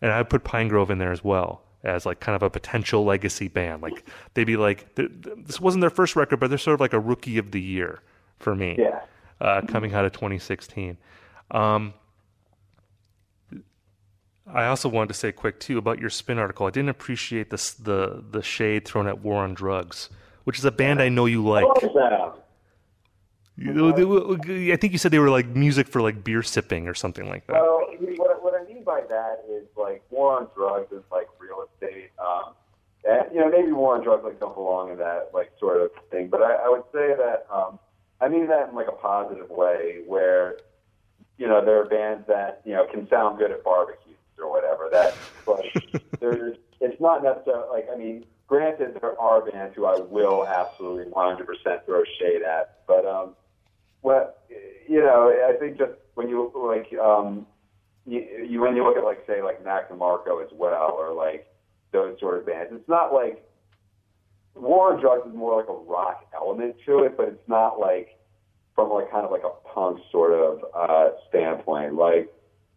And I put Pinegrove in there as well as like kind of a potential legacy band. Like they'd be like, this wasn't their first record, but they're sort of like a rookie of the year for me. Yeah. uh, coming out of twenty sixteen. Um, I also wanted to say quick, too, about your Spin article. I didn't appreciate the the, the shade thrown at War on Drugs, which is a band I know you like. What was that? I think you said they were like music for like beer sipping or something like that. Well, what, what I mean by that is like War on Drugs is like Real Estate. Um, and, you know, maybe War on Drugs like don't belong in that like sort of thing. But I, I would say that um, I mean that in like a positive way where, you know, there are bands that, you know, can sound good at barbecues or whatever. That, but there's, it's not necessarily like, I mean, granted there are bands who I will absolutely one hundred percent throw shade at. But, um, well, you know, I think just when you like, um, you, you when you look at like say like Mac DeMarco as well, or like those sort of bands, it's not like War on Drugs is more like a rock element to it, but it's not like from like kind of like a punk sort of uh, standpoint. Like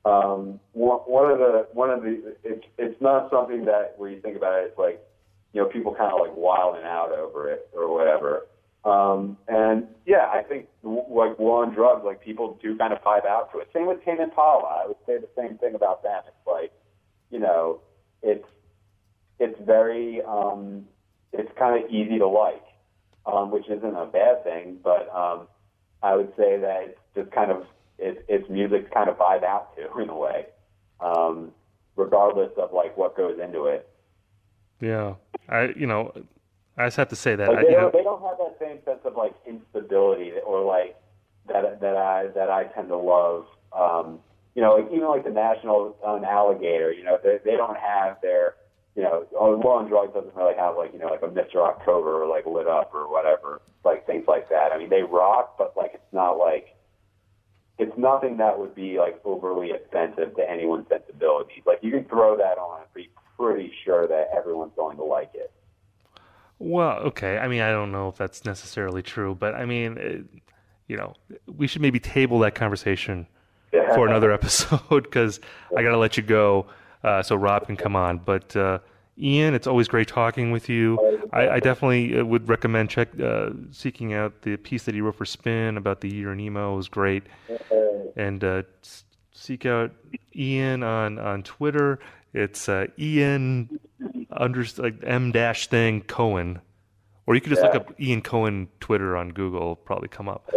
um, one of the one of the it's it's not something that where you think about it, it's like, you know, people kind of like wilding out over it or whatever. Um, and yeah, I think like War on Drugs, like people do kind of vibe out to it. Same with Tame Impala. I would say the same thing about them. It's like, you know, it's it's very um, it's kind of easy to like, um, which isn't a bad thing. But um, I would say that it's just kind of it, it's music kind of vibe out to in a way, um, regardless of like what goes into it. Yeah, I you know. I just have to say that like they, I, don't, know, they don't have that same sense of like instability or like that that I that I tend to love. Um, you know, like even like the National on Alligator. You know, they they don't have their you know, War on Drugs doesn't really have like you know like a Mister October or like Lit Up or whatever, like things like that. I mean, they rock, but like it's not like it's nothing that would be like overly offensive to anyone's sensibilities. Like you can throw that on and be pretty sure that everyone's going to like it. Well, okay. I mean, I don't know if that's necessarily true, but I mean, it, you know, we should maybe table that conversation yeah. for another episode because yeah. I got to let you go uh, so Rob can come on. But uh, Ian, it's always great talking with you. I, I definitely would recommend check uh, seeking out the piece that he wrote for Spin about the year in emo. It was great. And uh, seek out Ian on, on Twitter. It's uh, Ian... Under like M dash thing Cohen, or you could just yeah. look up Ian Cohen Twitter on Google. It'll probably come up.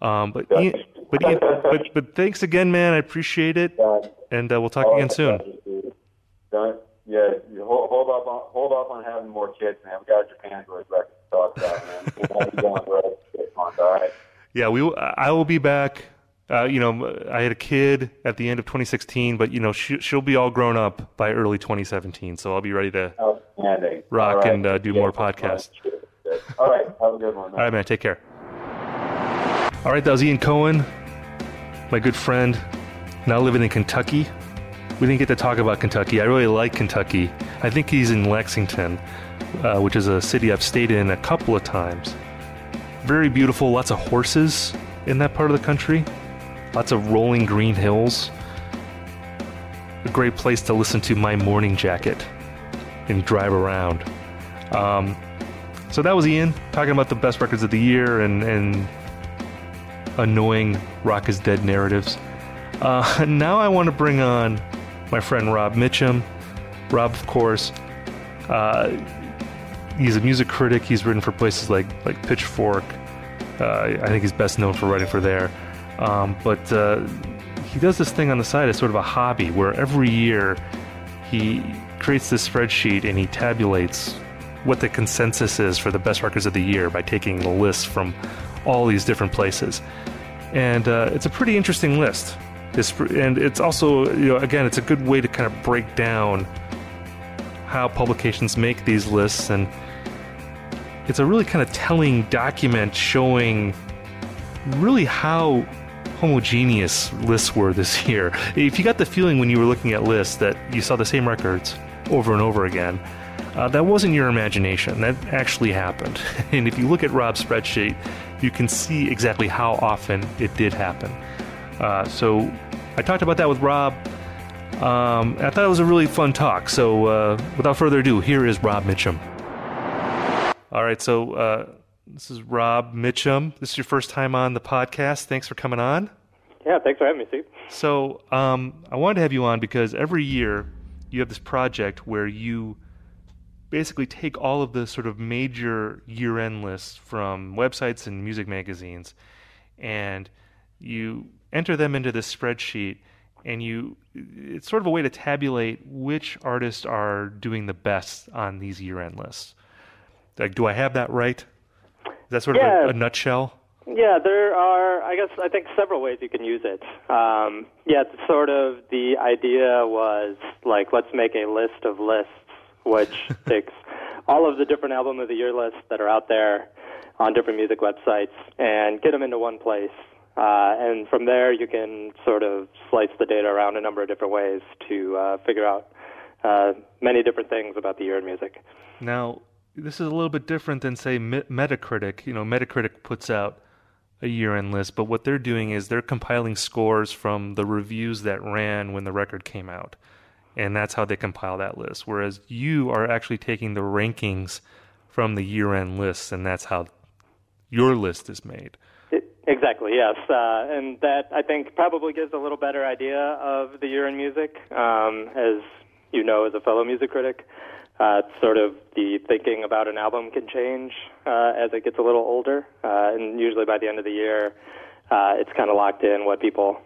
Um, but yeah. Ian, but, Ian, but but thanks again, man. I appreciate it, and uh, we'll talk oh, again soon. Don't, yeah, hold, hold up on hold up on having more kids, man. We got Japan Grove records to talk about, man. All right. Yeah, we. I will be back. Uh, you know, I had a kid at the end of twenty sixteen, but, you know, she, she'll be all grown up by early twenty seventeen. So I'll be ready to rock right. and uh, do yeah. more podcasts. All right. Have a good one. Man. All right, man. Take care. All right. That was Ian Cohen, my good friend, now living in Kentucky. We didn't get to talk about Kentucky. I really like Kentucky. I think he's in Lexington, uh, which is a city I've stayed in a couple of times. Very beautiful. Lots of horses in that part of the country. Lots of rolling green hills. A great place to listen to My Morning Jacket and drive around. Um, so that was Ian talking about the best records of the year and, and annoying rock is dead narratives. Uh, now I want to bring on my friend Rob Mitchum. Rob, of course, uh, he's a music critic. He's written for places like, like Pitchfork. Uh, I think he's best known for writing for there. Um, but uh, he does this thing on the side as sort of a hobby where every year he creates this spreadsheet and he tabulates what the consensus is for the best records of the year by taking the list from all these different places. And uh, it's a pretty interesting list. It's, and it's also, you know, again, it's a good way to kind of break down how publications make these lists. And it's a really kind of telling document showing really how homogeneous lists were this year. If you got the feeling when you were looking at lists that you saw the same records over and over again, uh, that wasn't your imagination. That actually happened. And if you look at Rob's spreadsheet, you can see exactly how often it did happen. Uh, so I talked about that with Rob. Um, I thought it was a really fun talk. So uh, without further ado, here is Rob Mitchum. All right, so uh, This is Rob Mitchum. This is your first time on the podcast. Thanks for coming on. Yeah, thanks for having me, Steve. So um, I wanted to have you on because every year you have this project where you basically take all of the sort of major year-end lists from websites and music magazines, and you enter them into this spreadsheet, and you it's sort of a way to tabulate which artists are doing the best on these year-end lists. Like, do I have that right? Is that sort yeah. of a, a nutshell? Yeah, there are, I guess, I think several ways you can use it. Um, yeah, sort of the idea was, like, let's make a list of lists, which takes all of the different album of the year lists that are out there on different music websites and get them into one place. Uh, and from there, you can sort of slice the data around a number of different ways to uh, figure out uh, many different things about the year in music. Now, this is a little bit different than, say, Metacritic. You know, Metacritic puts out a year-end list, but what they're doing is they're compiling scores from the reviews that ran when the record came out, and that's how they compile that list, whereas you are actually taking the rankings from the year-end lists, and that's how your list is made. Exactly, yes, uh, and that, I think, probably gives a little better idea of the year in music, um, as you know, as a fellow music critic. Uh, sort of the thinking about an album can change uh, as it gets a little older, uh, and usually by the end of the year, uh, it's kind of locked in what people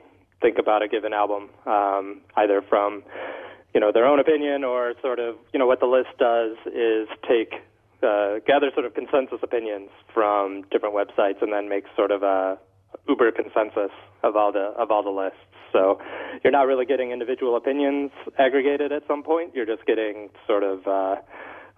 think about a given album, um, either from, you know, their own opinion or sort of, you know, what the list does is take, uh, gather sort of consensus opinions from different websites and then make sort of a uber consensus of all the of all the lists. So you're not really getting individual opinions aggregated at some point. You're just getting sort of uh,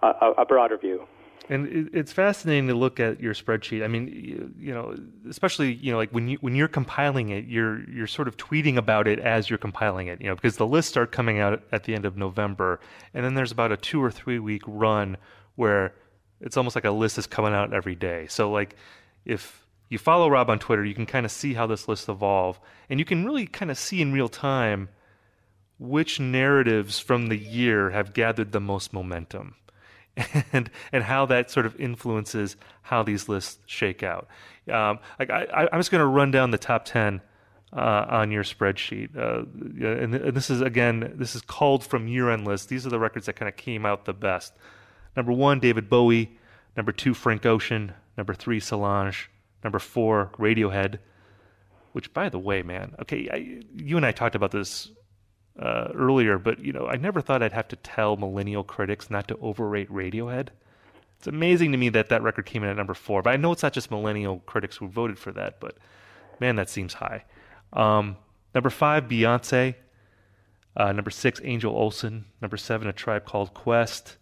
a, a broader view. And it's fascinating to look at your spreadsheet. I mean, you know, especially, you know, like when you when you're compiling it, you're you're sort of tweeting about it as you're compiling it, you know, because the lists are coming out at the end of November, and then there's about a two or three week run where it's almost like a list is coming out every day. So like if you follow Rob on Twitter, you can kind of see how this list evolve, and you can really kind of see in real time which narratives from the year have gathered the most momentum and and how that sort of influences how these lists shake out. Um, like I, I, I'm just going to run down the top ten uh, on your spreadsheet. Uh, and, and this is, again, this is called from year-end lists. These are the records that kind of came out the best. Number one, David Bowie. Number two, Frank Ocean. Number three, Solange. Number four, Radiohead, which, by the way, man, okay, I, you and I talked about this uh, earlier, but, you know, I never thought I'd have to tell millennial critics not to overrate Radiohead. It's amazing to me that that record came in at number four, but I know it's not just millennial critics who voted for that, but, man, that seems high. Um, number five, Beyonce. Uh, number six, Angel Olsen. Number seven, A Tribe Called Quest.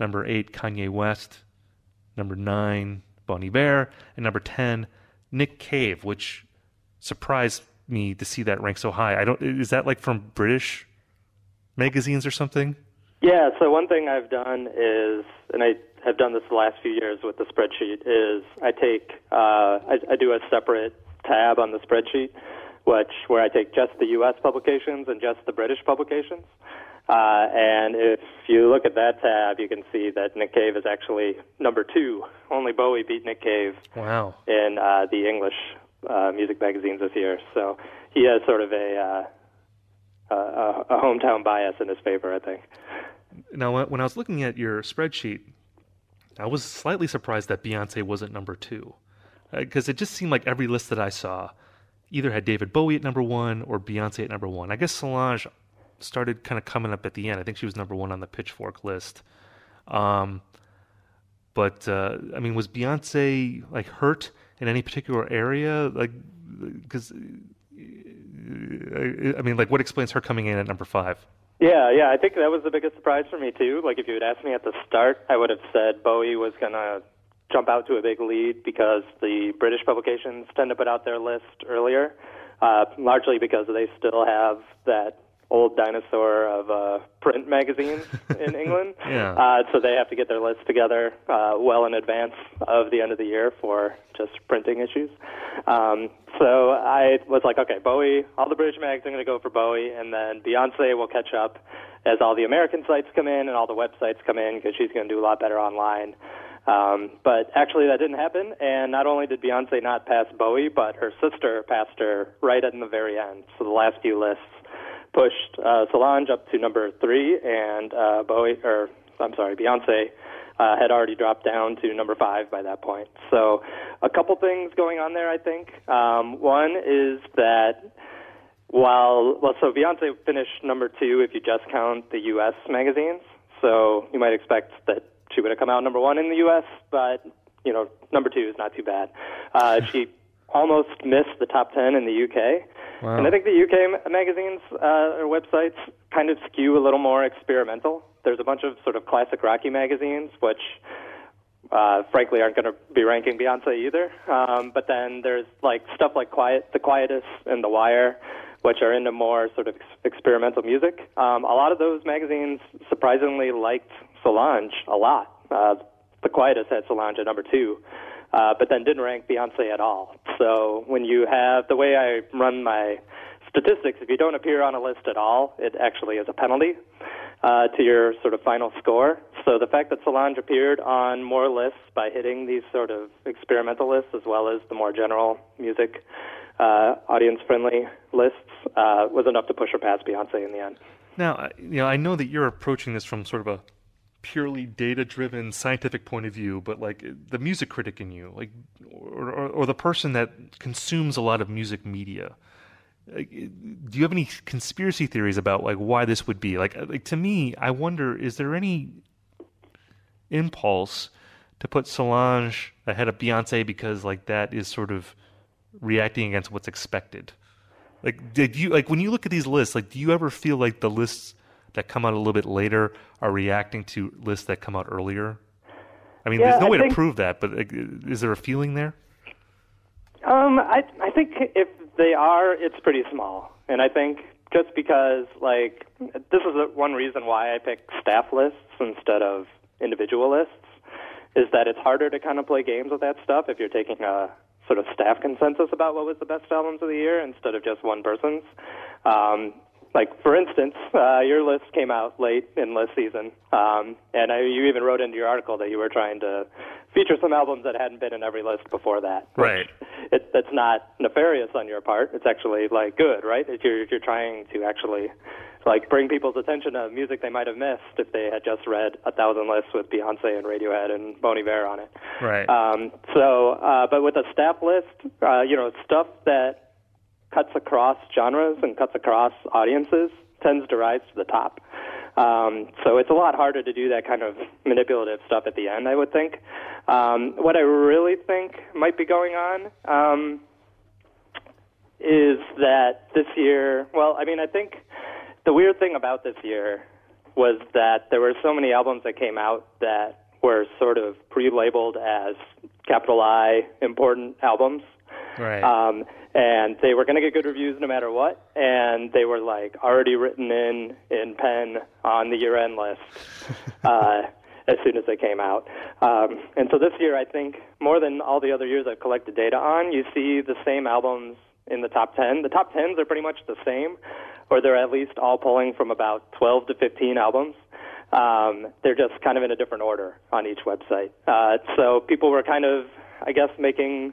Number eight, Kanye West. Number nine, Bon Iver, and number ten, Nick Cave, which surprised me to see that rank so high. I don't is that like from British magazines or something? Yeah, so one thing I've done is, and I have done this the last few years with the spreadsheet, is I take uh, I, I do a separate tab on the spreadsheet, which where I take just the U S publications and just the British publications. Uh, and if you look at that tab, you can see that Nick Cave is actually number two. Only Bowie beat Nick Cave wow. in uh, the English uh, music magazines this year. So he has sort of a, uh, a a hometown bias in his favor, I think. Now, when I was looking at your spreadsheet, I was slightly surprised that Beyonce wasn't number two, because uh, it just seemed like every list that I saw either had David Bowie at number one or Beyonce at number one. I guess Solange started kind of coming up at the end. I think she was number one on the Pitchfork list. Um, but, uh, I mean, was Beyonce, like, hurt in any particular area? Like, because, I mean, like, what explains her coming in at number five? Yeah, yeah, I think that was the biggest surprise for me, too. Like, if you had asked me at the start, I would have said Bowie was going to jump out to a big lead because the British publications tend to put out their list earlier, uh, largely because they still have that old dinosaur of uh, print magazines in England. yeah. uh, so they have to get their lists together uh, well in advance of the end of the year for just printing issues. Um, so I was like, okay, Bowie, all the British mags are going to go for Bowie, and then Beyonce will catch up as all the American sites come in and all the websites come in because she's going to do a lot better online. Um, but actually that didn't happen, and not only did Beyonce not pass Bowie, but her sister passed her right at the very end. So the last few lists pushed uh, Solange up to number three, and uh, Bowie, or I'm sorry, Beyonce uh, had already dropped down to number five by that point. So a couple things going on there, I think. Um, one is that while, well, so Beyonce finished number two if you just count the U S magazines, so you might expect that she would have come out number one in the U S, but, you know, number two is not too bad. Uh, she almost missed the top ten in the U K. Wow. And I think the U K magazines uh, or websites kind of skew a little more experimental. There's a bunch of sort of classic Rocky magazines, which, uh, frankly, aren't going to be ranking Beyonce either. Um, but then there's, like, stuff like Quiet, The Quietist and The Wire, which are into more sort of ex- experimental music. Um, a lot of those magazines surprisingly liked Solange a lot. Uh, the Quietist had Solange at number two, uh, but then didn't rank Beyonce at all. So when you have, the way I run my statistics, if you don't appear on a list at all, it actually is a penalty uh, to your sort of final score. So the fact that Solange appeared on more lists by hitting these sort of experimental lists as well as the more general music uh, audience-friendly lists uh, was enough to push her past Beyonce in the end. Now, you know, I know that you're approaching this from sort of a purely data-driven scientific point of view, but like the music critic in you, like, or, or, or the person that consumes a lot of music media, like, do you have any conspiracy theories about like why this would be? Like, like to me, I wonder, is there any impulse to put Solange ahead of Beyonce because like that is sort of reacting against what's expected? Like, did you, like when you look at these lists, like do you ever feel like the lists that come out a little bit later are reacting to lists that come out earlier? I mean, yeah, there's no I way think, to prove that, but is there a feeling there? Um, I I think if they are, it's pretty small. And I think just because, like, this is one reason why I pick staff lists instead of individual lists, is that it's harder to kind of play games with that stuff if you're taking a sort of staff consensus about what was the best albums of the year instead of just one person's. Um Like, for instance, uh, your list came out late in list season, um, and I, you even wrote into your article that you were trying to feature some albums that hadn't been in every list before that. Right. It, that's not nefarious on your part. It's actually, like, good, right? If you're, if you're trying to actually, like, bring people's attention to music they might have missed if they had just read a thousand lists with Beyonce and Radiohead and Bon Iver on it. Right. Um, so, uh, but with a staff list, uh, you know, stuff that cuts across genres and cuts across audiences tends to rise to the top. Um, so it's a lot harder to do that kind of manipulative stuff at the end, I would think. Um, what I really think might be going on um, is that this year, well, I mean, I think the weird thing about this year was that there were so many albums that came out that were sort of pre-labeled as capital I important albums. Right. Um, and they were going to get good reviews no matter what, and they were, like, already written in in pen on the year-end list uh, as soon as they came out. Um, and so this year, I think, more than all the other years I've collected data on, you see the same albums in the top ten. The top tens are pretty much the same, or they're at least all pulling from about twelve to fifteen albums. Um, they're just kind of in a different order on each website. Uh, so people were kind of, I guess, making...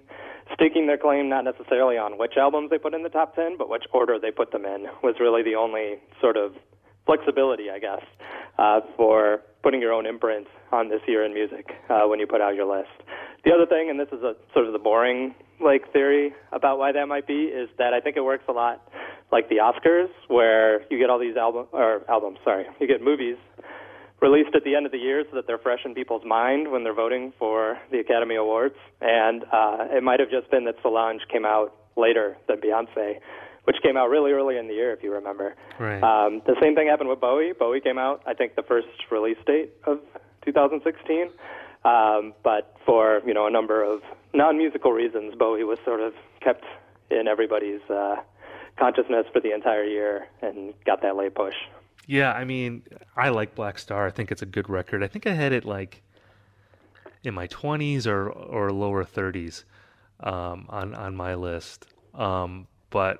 staking their claim not necessarily on which albums they put in the top ten, but which order they put them in was really the only sort of flexibility, I guess, uh, for putting your own imprint on this year in music uh, when you put out your list. The other thing, and this is a sort of the boring like theory about why that might be, is that I think it works a lot like the Oscars, where you get all these album or albums, sorry, you get movies released at the end of the year so that they're fresh in people's mind when they're voting for the Academy Awards. And uh, it might have just been that Solange came out later than Beyonce, which came out really early in the year, if you remember. Right. Um, the same thing happened with Bowie. Bowie came out, I think, the first release date of two thousand sixteen. Um, but for, you know, a number of non-musical reasons, Bowie was sort of kept in everybody's uh, consciousness for the entire year and got that late push. Yeah, I mean, I like Black Star. I think it's a good record. I think I had it like in my twenties or or lower thirties um, on on my list. Um, but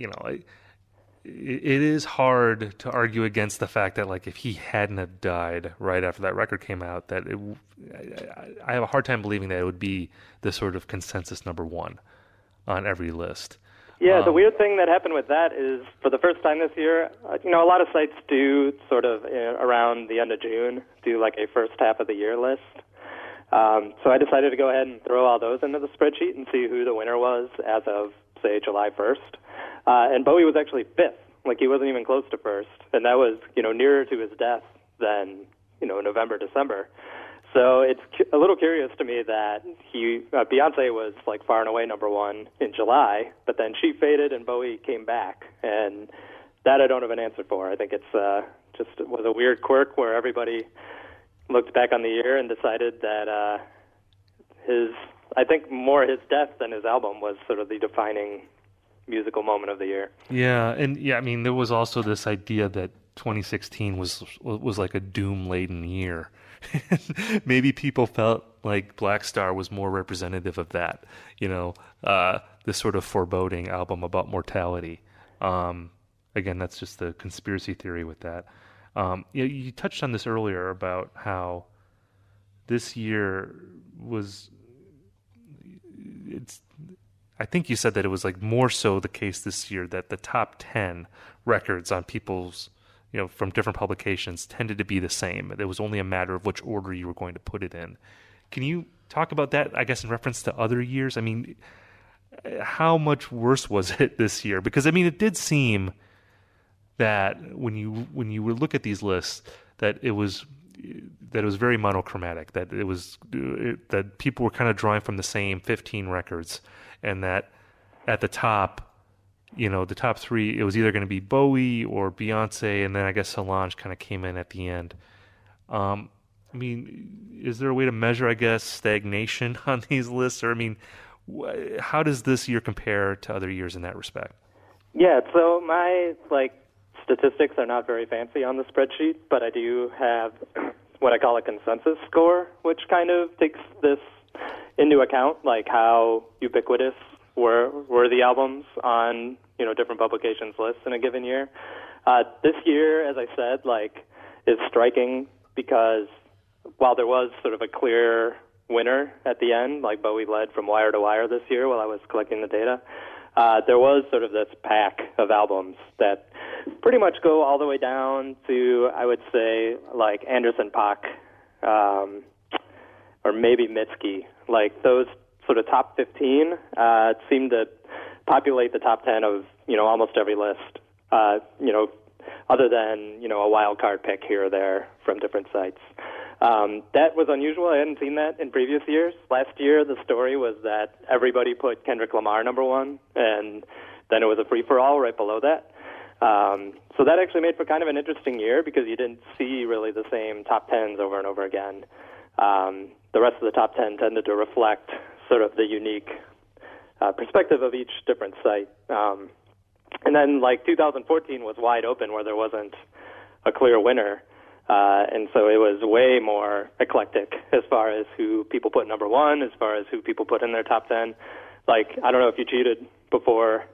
you know, I, it is hard to argue against the fact that, like, if he hadn't have died right after that record came out, that it, I, I have a hard time believing that it would be the sort of consensus number one on every list. Yeah, um, the weird thing that happened with that is, for the first time this year, you know, a lot of sites do sort of, you know, around the end of June, do like a first half of the year list. Um, so I decided to go ahead and throw all those into the spreadsheet and see who the winner was as of, say, July first. Uh, and Bowie was actually fifth. Like, he wasn't even close to first. And that was, you know, nearer to his death than, you know, November, December. So it's cu- a little curious to me that he, uh, Beyonce was, like, far and away number one in July, but then she faded and Bowie came back. And that I don't have an answer for. I think it's uh, just it was a weird quirk where everybody looked back on the year and decided that uh, his, I think more his death than his album was sort of the defining musical moment of the year. Yeah, and yeah, I mean, there was also this idea that twenty sixteen was was like a doom-laden year. Maybe people felt like Black Star was more representative of that, you know, uh, this sort of foreboding album about mortality. Um, again, that's just the conspiracy theory with that. Um, you know, you touched on this earlier about how this year was, it's, I think you said that it was like more so the case this year that the top ten records on people's, you know, from different publications tended to be the same. It was only a matter of which order you were going to put it in. Can you talk about that, I guess, in reference to other years? I mean, how much worse was it this year? Because, I mean, it did seem that when you when you would look at these lists, that it was that it was very monochromatic, that it was it, that people were kind of drawing from the same fifteen records, and that at the top, you know, the top three, it was either going to be Bowie or Beyonce, and then I guess Solange kind of came in at the end. Um, I mean, is there a way to measure, I guess, stagnation on these lists? Or, I mean, wh- how does this year compare to other years in that respect? Yeah, so my, like, statistics are not very fancy on the spreadsheet, but I do have what I call a consensus score, which kind of takes this into account, like how ubiquitous were were the albums on, you know, different publications lists in a given year. Uh, this year, as I said, like, is striking because while there was sort of a clear winner at the end, like Bowie led from wire to wire this year while I was collecting the data, Uh, there was sort of this pack of albums that pretty much go all the way down to, I would say, like Anderson .Paak, um, or maybe Mitski. Like, those sort of top fifteen uh, seem to populate the top ten of, you know, almost every list, uh, you know, other than, you know, a wild card pick here or there from different sites. Um, that was unusual. I hadn't seen that in previous years. Last year, the story was that everybody put Kendrick Lamar number one, and then it was a free-for-all right below that. Um, so that actually made for kind of an interesting year because you didn't see really the same top tens over and over again. Um, the rest of the top ten tended to reflect sort of the unique uh, perspective of each different site. Um, and then, like, two thousand fourteen was wide open where there wasn't a clear winner. Uh, and so it was way more eclectic as far as who people put number one, as far as who people put in their top ten. Like, I don't know if you cheated before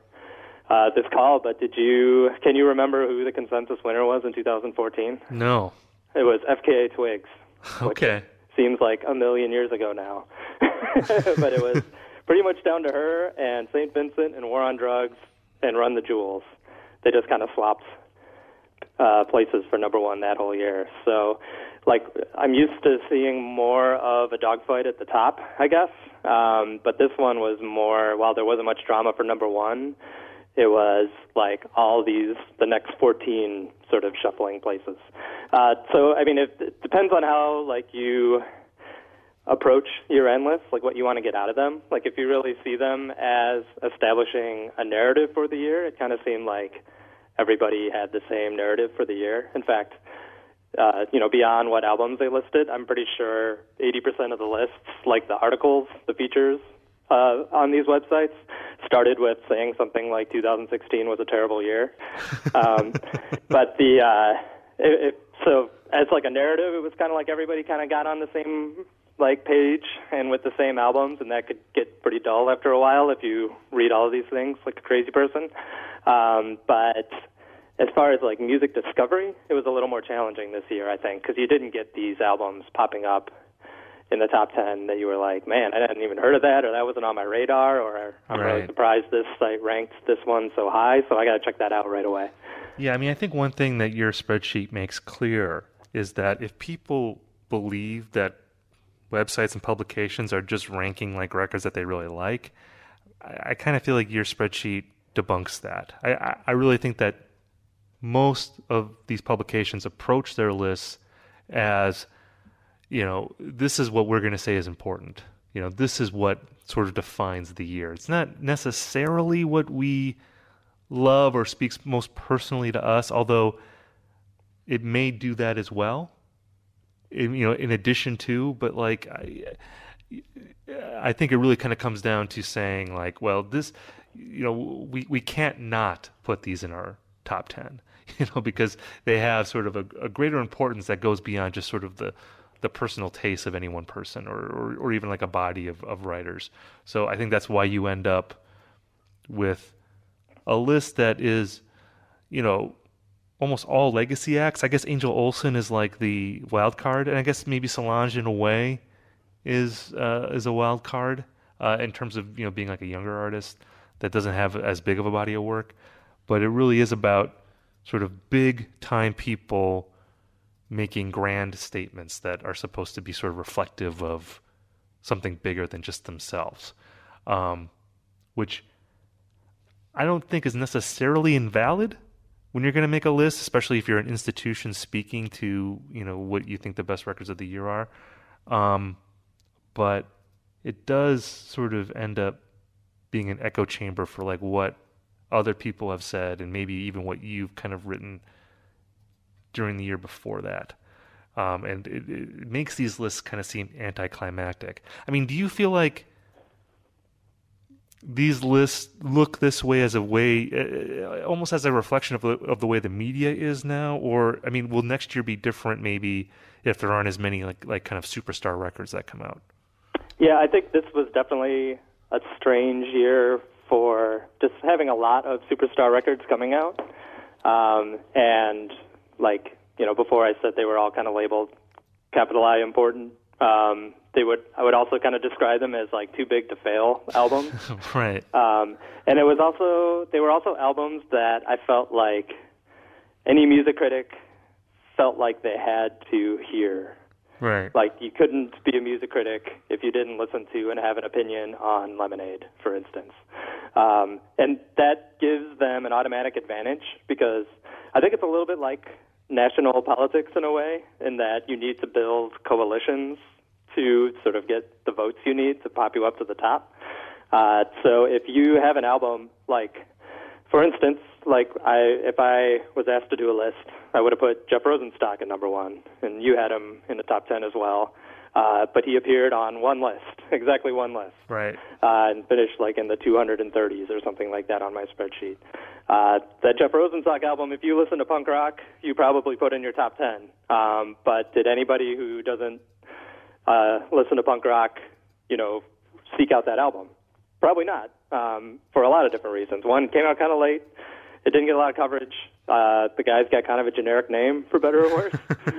uh, this call, but did you? Can you remember who the consensus winner was in two thousand fourteen? No. It was F K A Twigs. Okay. Seems like a million years ago now. But it was pretty much down to her and Saint Vincent and War on Drugs and Run the Jewels. They just kind of swapped Uh, places for number one that whole year. So, like, I'm used to seeing more of a dogfight at the top, I guess. Um, but this one was more, while there wasn't much drama for number one, it was like all these, the next fourteen sort of shuffling places. Uh, so, I mean, it, it depends on how, like, you approach your end lists, like what you want to get out of them. Like, if you really see them as establishing a narrative for the year, it kind of seemed like everybody had the same narrative for the year. In fact, uh, you know, beyond what albums they listed, I'm pretty sure eighty percent of the lists, like the articles, the features uh, on these websites, started with saying something like two thousand sixteen was a terrible year. Um, but the uh, it, it, so as like a narrative, it was kind of like everybody kind of got on the same like page and with the same albums, and that could get pretty dull after a while if you read all of these things like a crazy person. Um, but As far as like music discovery, it was a little more challenging this year, I think, because you didn't get these albums popping up in the top ten that you were like, man, I hadn't even heard of that, or that wasn't on my radar, or I'm right. really surprised this site ranked this one so high, so I got to check that out right away. Yeah, I mean, I think one thing that your spreadsheet makes clear is that if people believe that websites and publications are just ranking like records that they really like, I, I kind of feel like your spreadsheet debunks that. I, I, I really think that most of these publications approach their lists as, you know, this is what we're going to say is important. You know, this is what sort of defines the year. It's not necessarily what we love or speaks most personally to us, although it may do that as well. In, you know, in addition to, but like, I, I think it really kind of comes down to saying like, well, this, you know, we, we can't not put these in our top ten, you know, because they have sort of a, a greater importance that goes beyond just sort of the, the personal taste of any one person or, or, or even like a body of, of writers. So I think that's why you end up with a list that is, you know, almost all legacy acts. I guess Angel Olsen is like the wild card, and I guess maybe Solange in a way is uh, is a wild card uh, in terms of, you know, being like a younger artist that doesn't have as big of a body of work. But it really is about sort of big time people making grand statements that are supposed to be sort of reflective of something bigger than just themselves, um, which I don't think is necessarily invalid. When you're going to make a list, especially if you're an institution speaking to, you know, what you think the best records of the year are, um, but it does sort of end up being an echo chamber for like what other people have said and maybe even what you've kind of written during the year before that, um, and it, it makes these lists kind of seem anticlimactic. I mean, do you feel like these lists look this way as a way, almost as a reflection of the, of the way the media is now? Or, I mean, will next year be different maybe if there aren't as many like, like kind of superstar records that come out? Yeah, I think this was definitely a strange year for just having a lot of superstar records coming out. Um, and like, you know, before I said they were all kind of labeled capital I important. Um, they would, I would also kind of describe them as like too big to fail albums. Right. Um, and it was also, they were also albums that I felt like any music critic felt like they had to hear. Right. Like you couldn't be a music critic if you didn't listen to and have an opinion on Lemonade, for instance. Um, and that gives them an automatic advantage because I think it's a little bit like national politics in a way, in that you need to build coalitions to sort of get the votes you need to pop you up to the top. Uh, so if you have an album, like, for instance, like I, if I was asked to do a list, I would have put Jeff Rosenstock at number one, and you had him in the top ten as well. Uh, but he appeared on one list, exactly one list. Right. Uh, and finished like in the two hundred thirties or something like that on my spreadsheet. Uh, that Jeff Rosenstock album, if you listen to punk rock, you probably put in your top ten. Um, but did anybody who doesn't uh, listen to punk rock, you know, seek out that album? Probably not, um, for a lot of different reasons. One, came out kind of late. It didn't get a lot of coverage. Uh, the guy's got kind of a generic name, for better or worse. uh,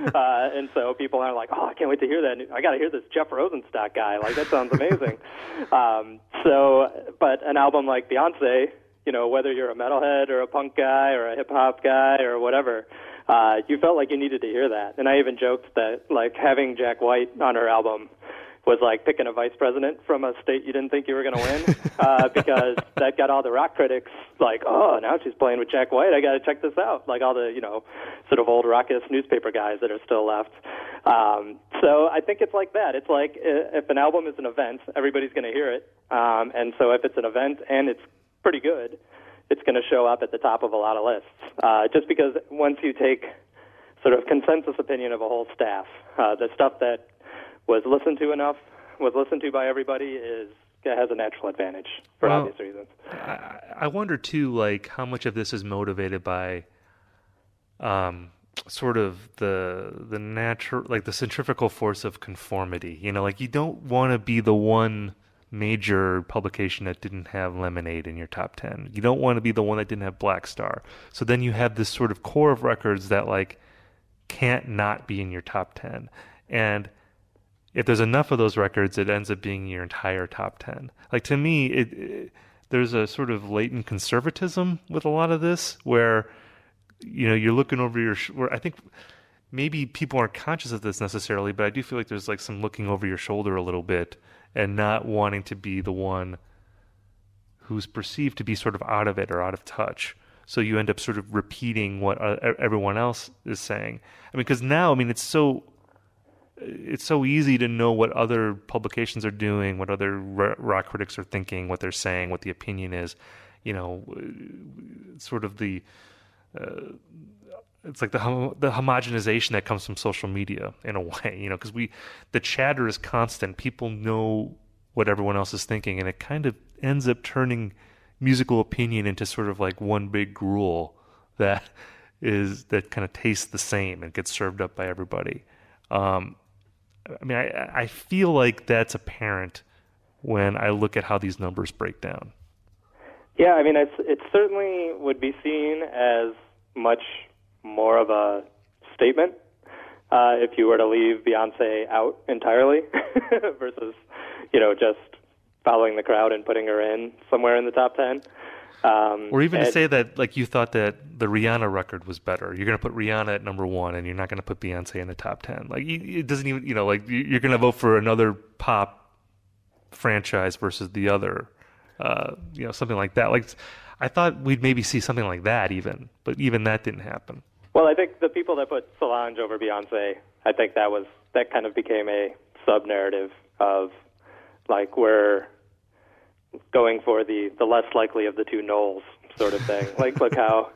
and so people are like, oh, I can't wait to hear that. I got to hear this Jeff Rosenstock guy. Like, that sounds amazing. um, so, but an album like Beyonce, you know, whether you're a metalhead or a punk guy or a hip-hop guy or whatever, uh, you felt like you needed to hear that. And I even joked that, like, having Jack White on her album was like picking a vice president from a state you didn't think you were going to win, uh, because that got all the rock critics like, oh, now she's playing with Jack White. I got to check this out. Like all the, you know, sort of old raucous newspaper guys that are still left. Um, so I think it's like that. It's like if an album is an event, everybody's going to hear it. Um, and so if it's an event and it's pretty good, it's going to show up at the top of a lot of lists. Uh, just because once you take sort of consensus opinion of a whole staff, uh, the stuff that was listened to enough, was listened to by everybody, is has a natural advantage for well, obvious reasons. I, I wonder, too, like how much of this is motivated by um, sort of the the natural, like the centrifugal force of conformity. You know, like you don't want to be the one major publication that didn't have Lemonade in your top ten. You don't want to be the one that didn't have Black Star. So then you have this sort of core of records that like can't not be in your top ten. And if there's enough of those records, it ends up being your entire top ten. Like to me, it, it, there's a sort of latent conservatism with a lot of this where, you know, you're looking over your, sh- where I think maybe people aren't conscious of this necessarily, but I do feel like there's like some looking over your shoulder a little bit and not wanting to be the one who's perceived to be sort of out of it or out of touch. So you end up sort of repeating what uh, everyone else is saying. I mean, because now, I mean, it's so... it's so easy to know what other publications are doing, what other rock critics are thinking, what they're saying, what the opinion is, you know, sort of the, uh, it's like the, hom- the homogenization that comes from social media in a way, you know, cause we, the chatter is constant. People know what everyone else is thinking, and it kind of ends up turning musical opinion into sort of like one big gruel that is, that kind of tastes the same and gets served up by everybody. Um, I mean, I, I feel like that's apparent when I look at how these numbers break down. Yeah, I mean, it's, it certainly would be seen as much more of a statement uh, if you were to leave Beyonce out entirely versus, you know, just following the crowd and putting her in somewhere in the top ten. Um, or even and, to say that, like, you thought that the Rihanna record was better. You're going to put Rihanna at number one, and you're not going to put Beyonce in the top ten. Like, it doesn't even, you know, like, you're going to vote for another pop franchise versus the other, uh, you know, something like that. Like, I thought we'd maybe see something like that even, but even that didn't happen. Well, I think the people that put Solange over Beyonce, I think that was, that kind of became a sub-narrative of, like, we're going for the, the less likely of the two Knowles sort of thing. Like, look how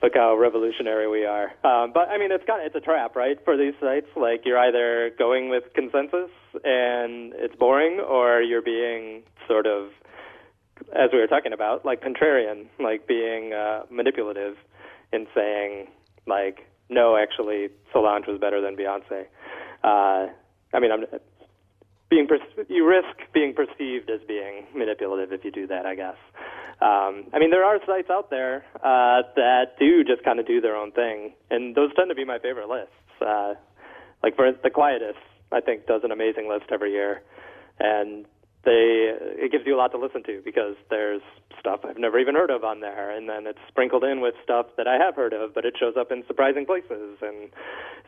look how revolutionary we are. Um, but, I mean, it's got, it's a trap, right, for these sites. Like, you're either going with consensus and it's boring, or you're being sort of, as we were talking about, like contrarian, like being uh, manipulative in saying, like, no, actually, Solange was better than Beyonce. Uh, I mean, I'm... Being per- you risk being perceived as being manipulative if you do that, I guess. Um, I mean, there are sites out there uh, that do just kind of do their own thing, and those tend to be my favorite lists. Uh, like, for The Quietest, I think, does an amazing list every year, and they it gives you a lot to listen to because there's stuff I've never even heard of on there, and then it's sprinkled in with stuff that I have heard of, but it shows up in surprising places. And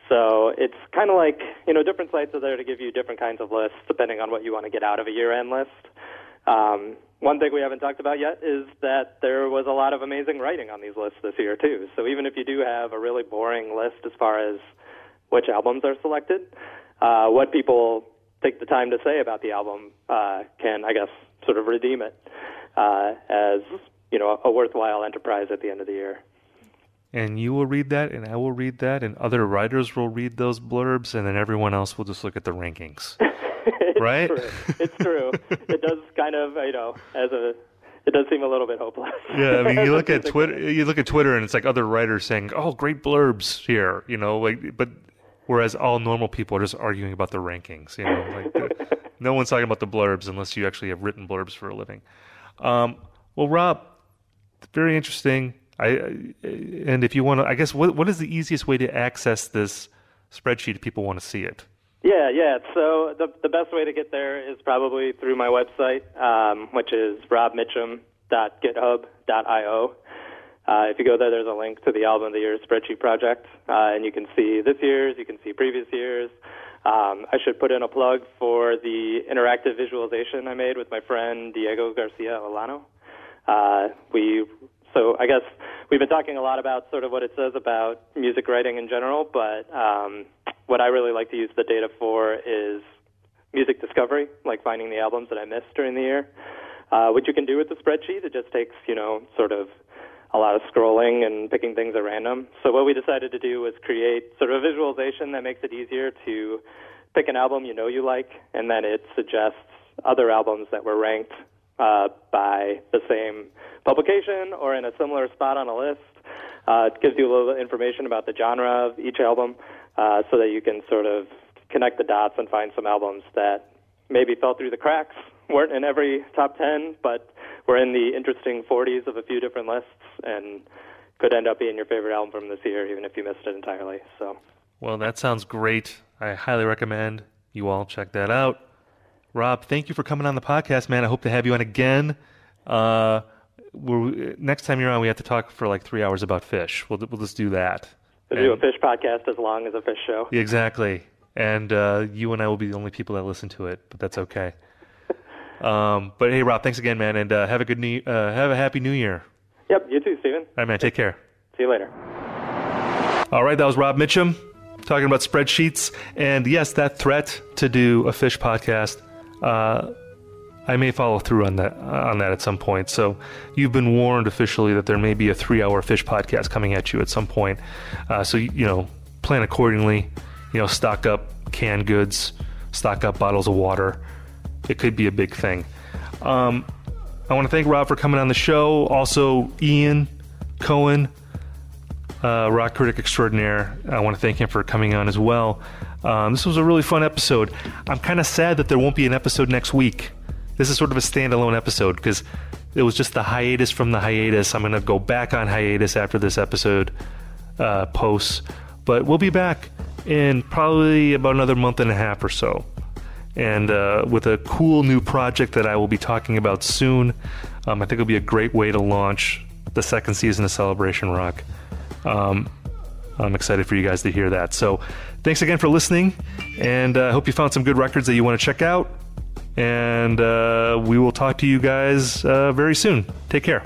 so it's kind of like, you know, different sites are there to give you different kinds of lists depending on what you want to get out of a year-end list. Um, one thing we haven't talked about yet is that there was a lot of amazing writing on these lists this year too. So even if you do have a really boring list as far as which albums are selected, uh, what people take the time to say about the album uh, can, I guess, sort of redeem it uh, as, you know, a worthwhile enterprise at the end of the year. And you will read that, and I will read that, and other writers will read those blurbs, and then everyone else will just look at the rankings. It's right? True. It's true. It does kind of, you know, as a, it does seem a little bit hopeless. Yeah, I mean, you look at Twitter, you look at Twitter, and it's like other writers saying, "Oh, great blurbs here," you know, like, but. Whereas all normal people are just arguing about the rankings, you know, like no one's talking about the blurbs unless you actually have written blurbs for a living. Um, well, Rob, very interesting. I, and if you want to, I guess, what what is the easiest way to access this spreadsheet if people want to see it? Yeah, yeah. So the the best way to get there is probably through my website, um, which is rob mitchum dot github dot io. Uh, if you go there, there's a link to the Album of the Year spreadsheet project, uh, and you can see this year's, you can see previous years. Um, I should put in a plug for the interactive visualization I made with my friend Diego Garcia Olano. Uh, we, so I guess we've been talking a lot about sort of what it says about music writing in general, but um, what I really like to use the data for is music discovery, like finding the albums that I missed during the year. Uh, what you can do with the spreadsheet, it just takes, you know, sort of a lot of scrolling and picking things at random. So what we decided to do was create sort of a visualization that makes it easier to pick an album you know you like, and then it suggests other albums that were ranked uh, by the same publication or in a similar spot on a list. Uh, it gives you a little information about the genre of each album uh, so that you can sort of connect the dots and find some albums that maybe fell through the cracks weren't in every top ten, but were in the interesting forties of a few different lists, and could end up being your favorite album from this year, even if you missed it entirely. So, well, that sounds great. I highly recommend you all check that out. Rob, thank you for coming on the podcast, man. I hope to have you on again. Uh, we're, next time you're on, we have to talk for like three hours about fish. We'll we'll just do that. We'll and, do a fish podcast as long as a fish show. Exactly. And uh, you and I will be the only people that listen to it, but that's okay. um, but hey, Rob, thanks again, man, and uh, have a good new, uh, have a happy New Year. Yep, you too, Steven. All right, man, take care. See you later. All right, that was Rob Mitchum talking about spreadsheets. And yes, that threat to do a fish podcast, uh, I may follow through on that, on that at some point. So you've been warned officially that there may be a three-hour fish podcast coming at you at some point. Uh, so, you know, plan accordingly. You know, stock up canned goods, stock up bottles of water. It could be a big thing. Um, I want to thank Rob for coming on the show. Also, Ian Cohen, uh, rock critic extraordinaire. I want to thank him for coming on as well. Um, this was a really fun episode. I'm kind of sad that there won't be an episode next week. This is sort of a standalone episode because it was just the hiatus from the hiatus. I'm going to go back on hiatus after this episode uh, posts. But we'll be back in probably about another month and a half or so, and uh, with a cool new project that I will be talking about soon. um, I think it'll be a great way to launch the second season of Celebration Rock. um, I'm excited for you guys to hear that. So thanks again for listening, and I uh, hope you found some good records that you want to check out, and uh, we will talk to you guys uh, very soon. Take care.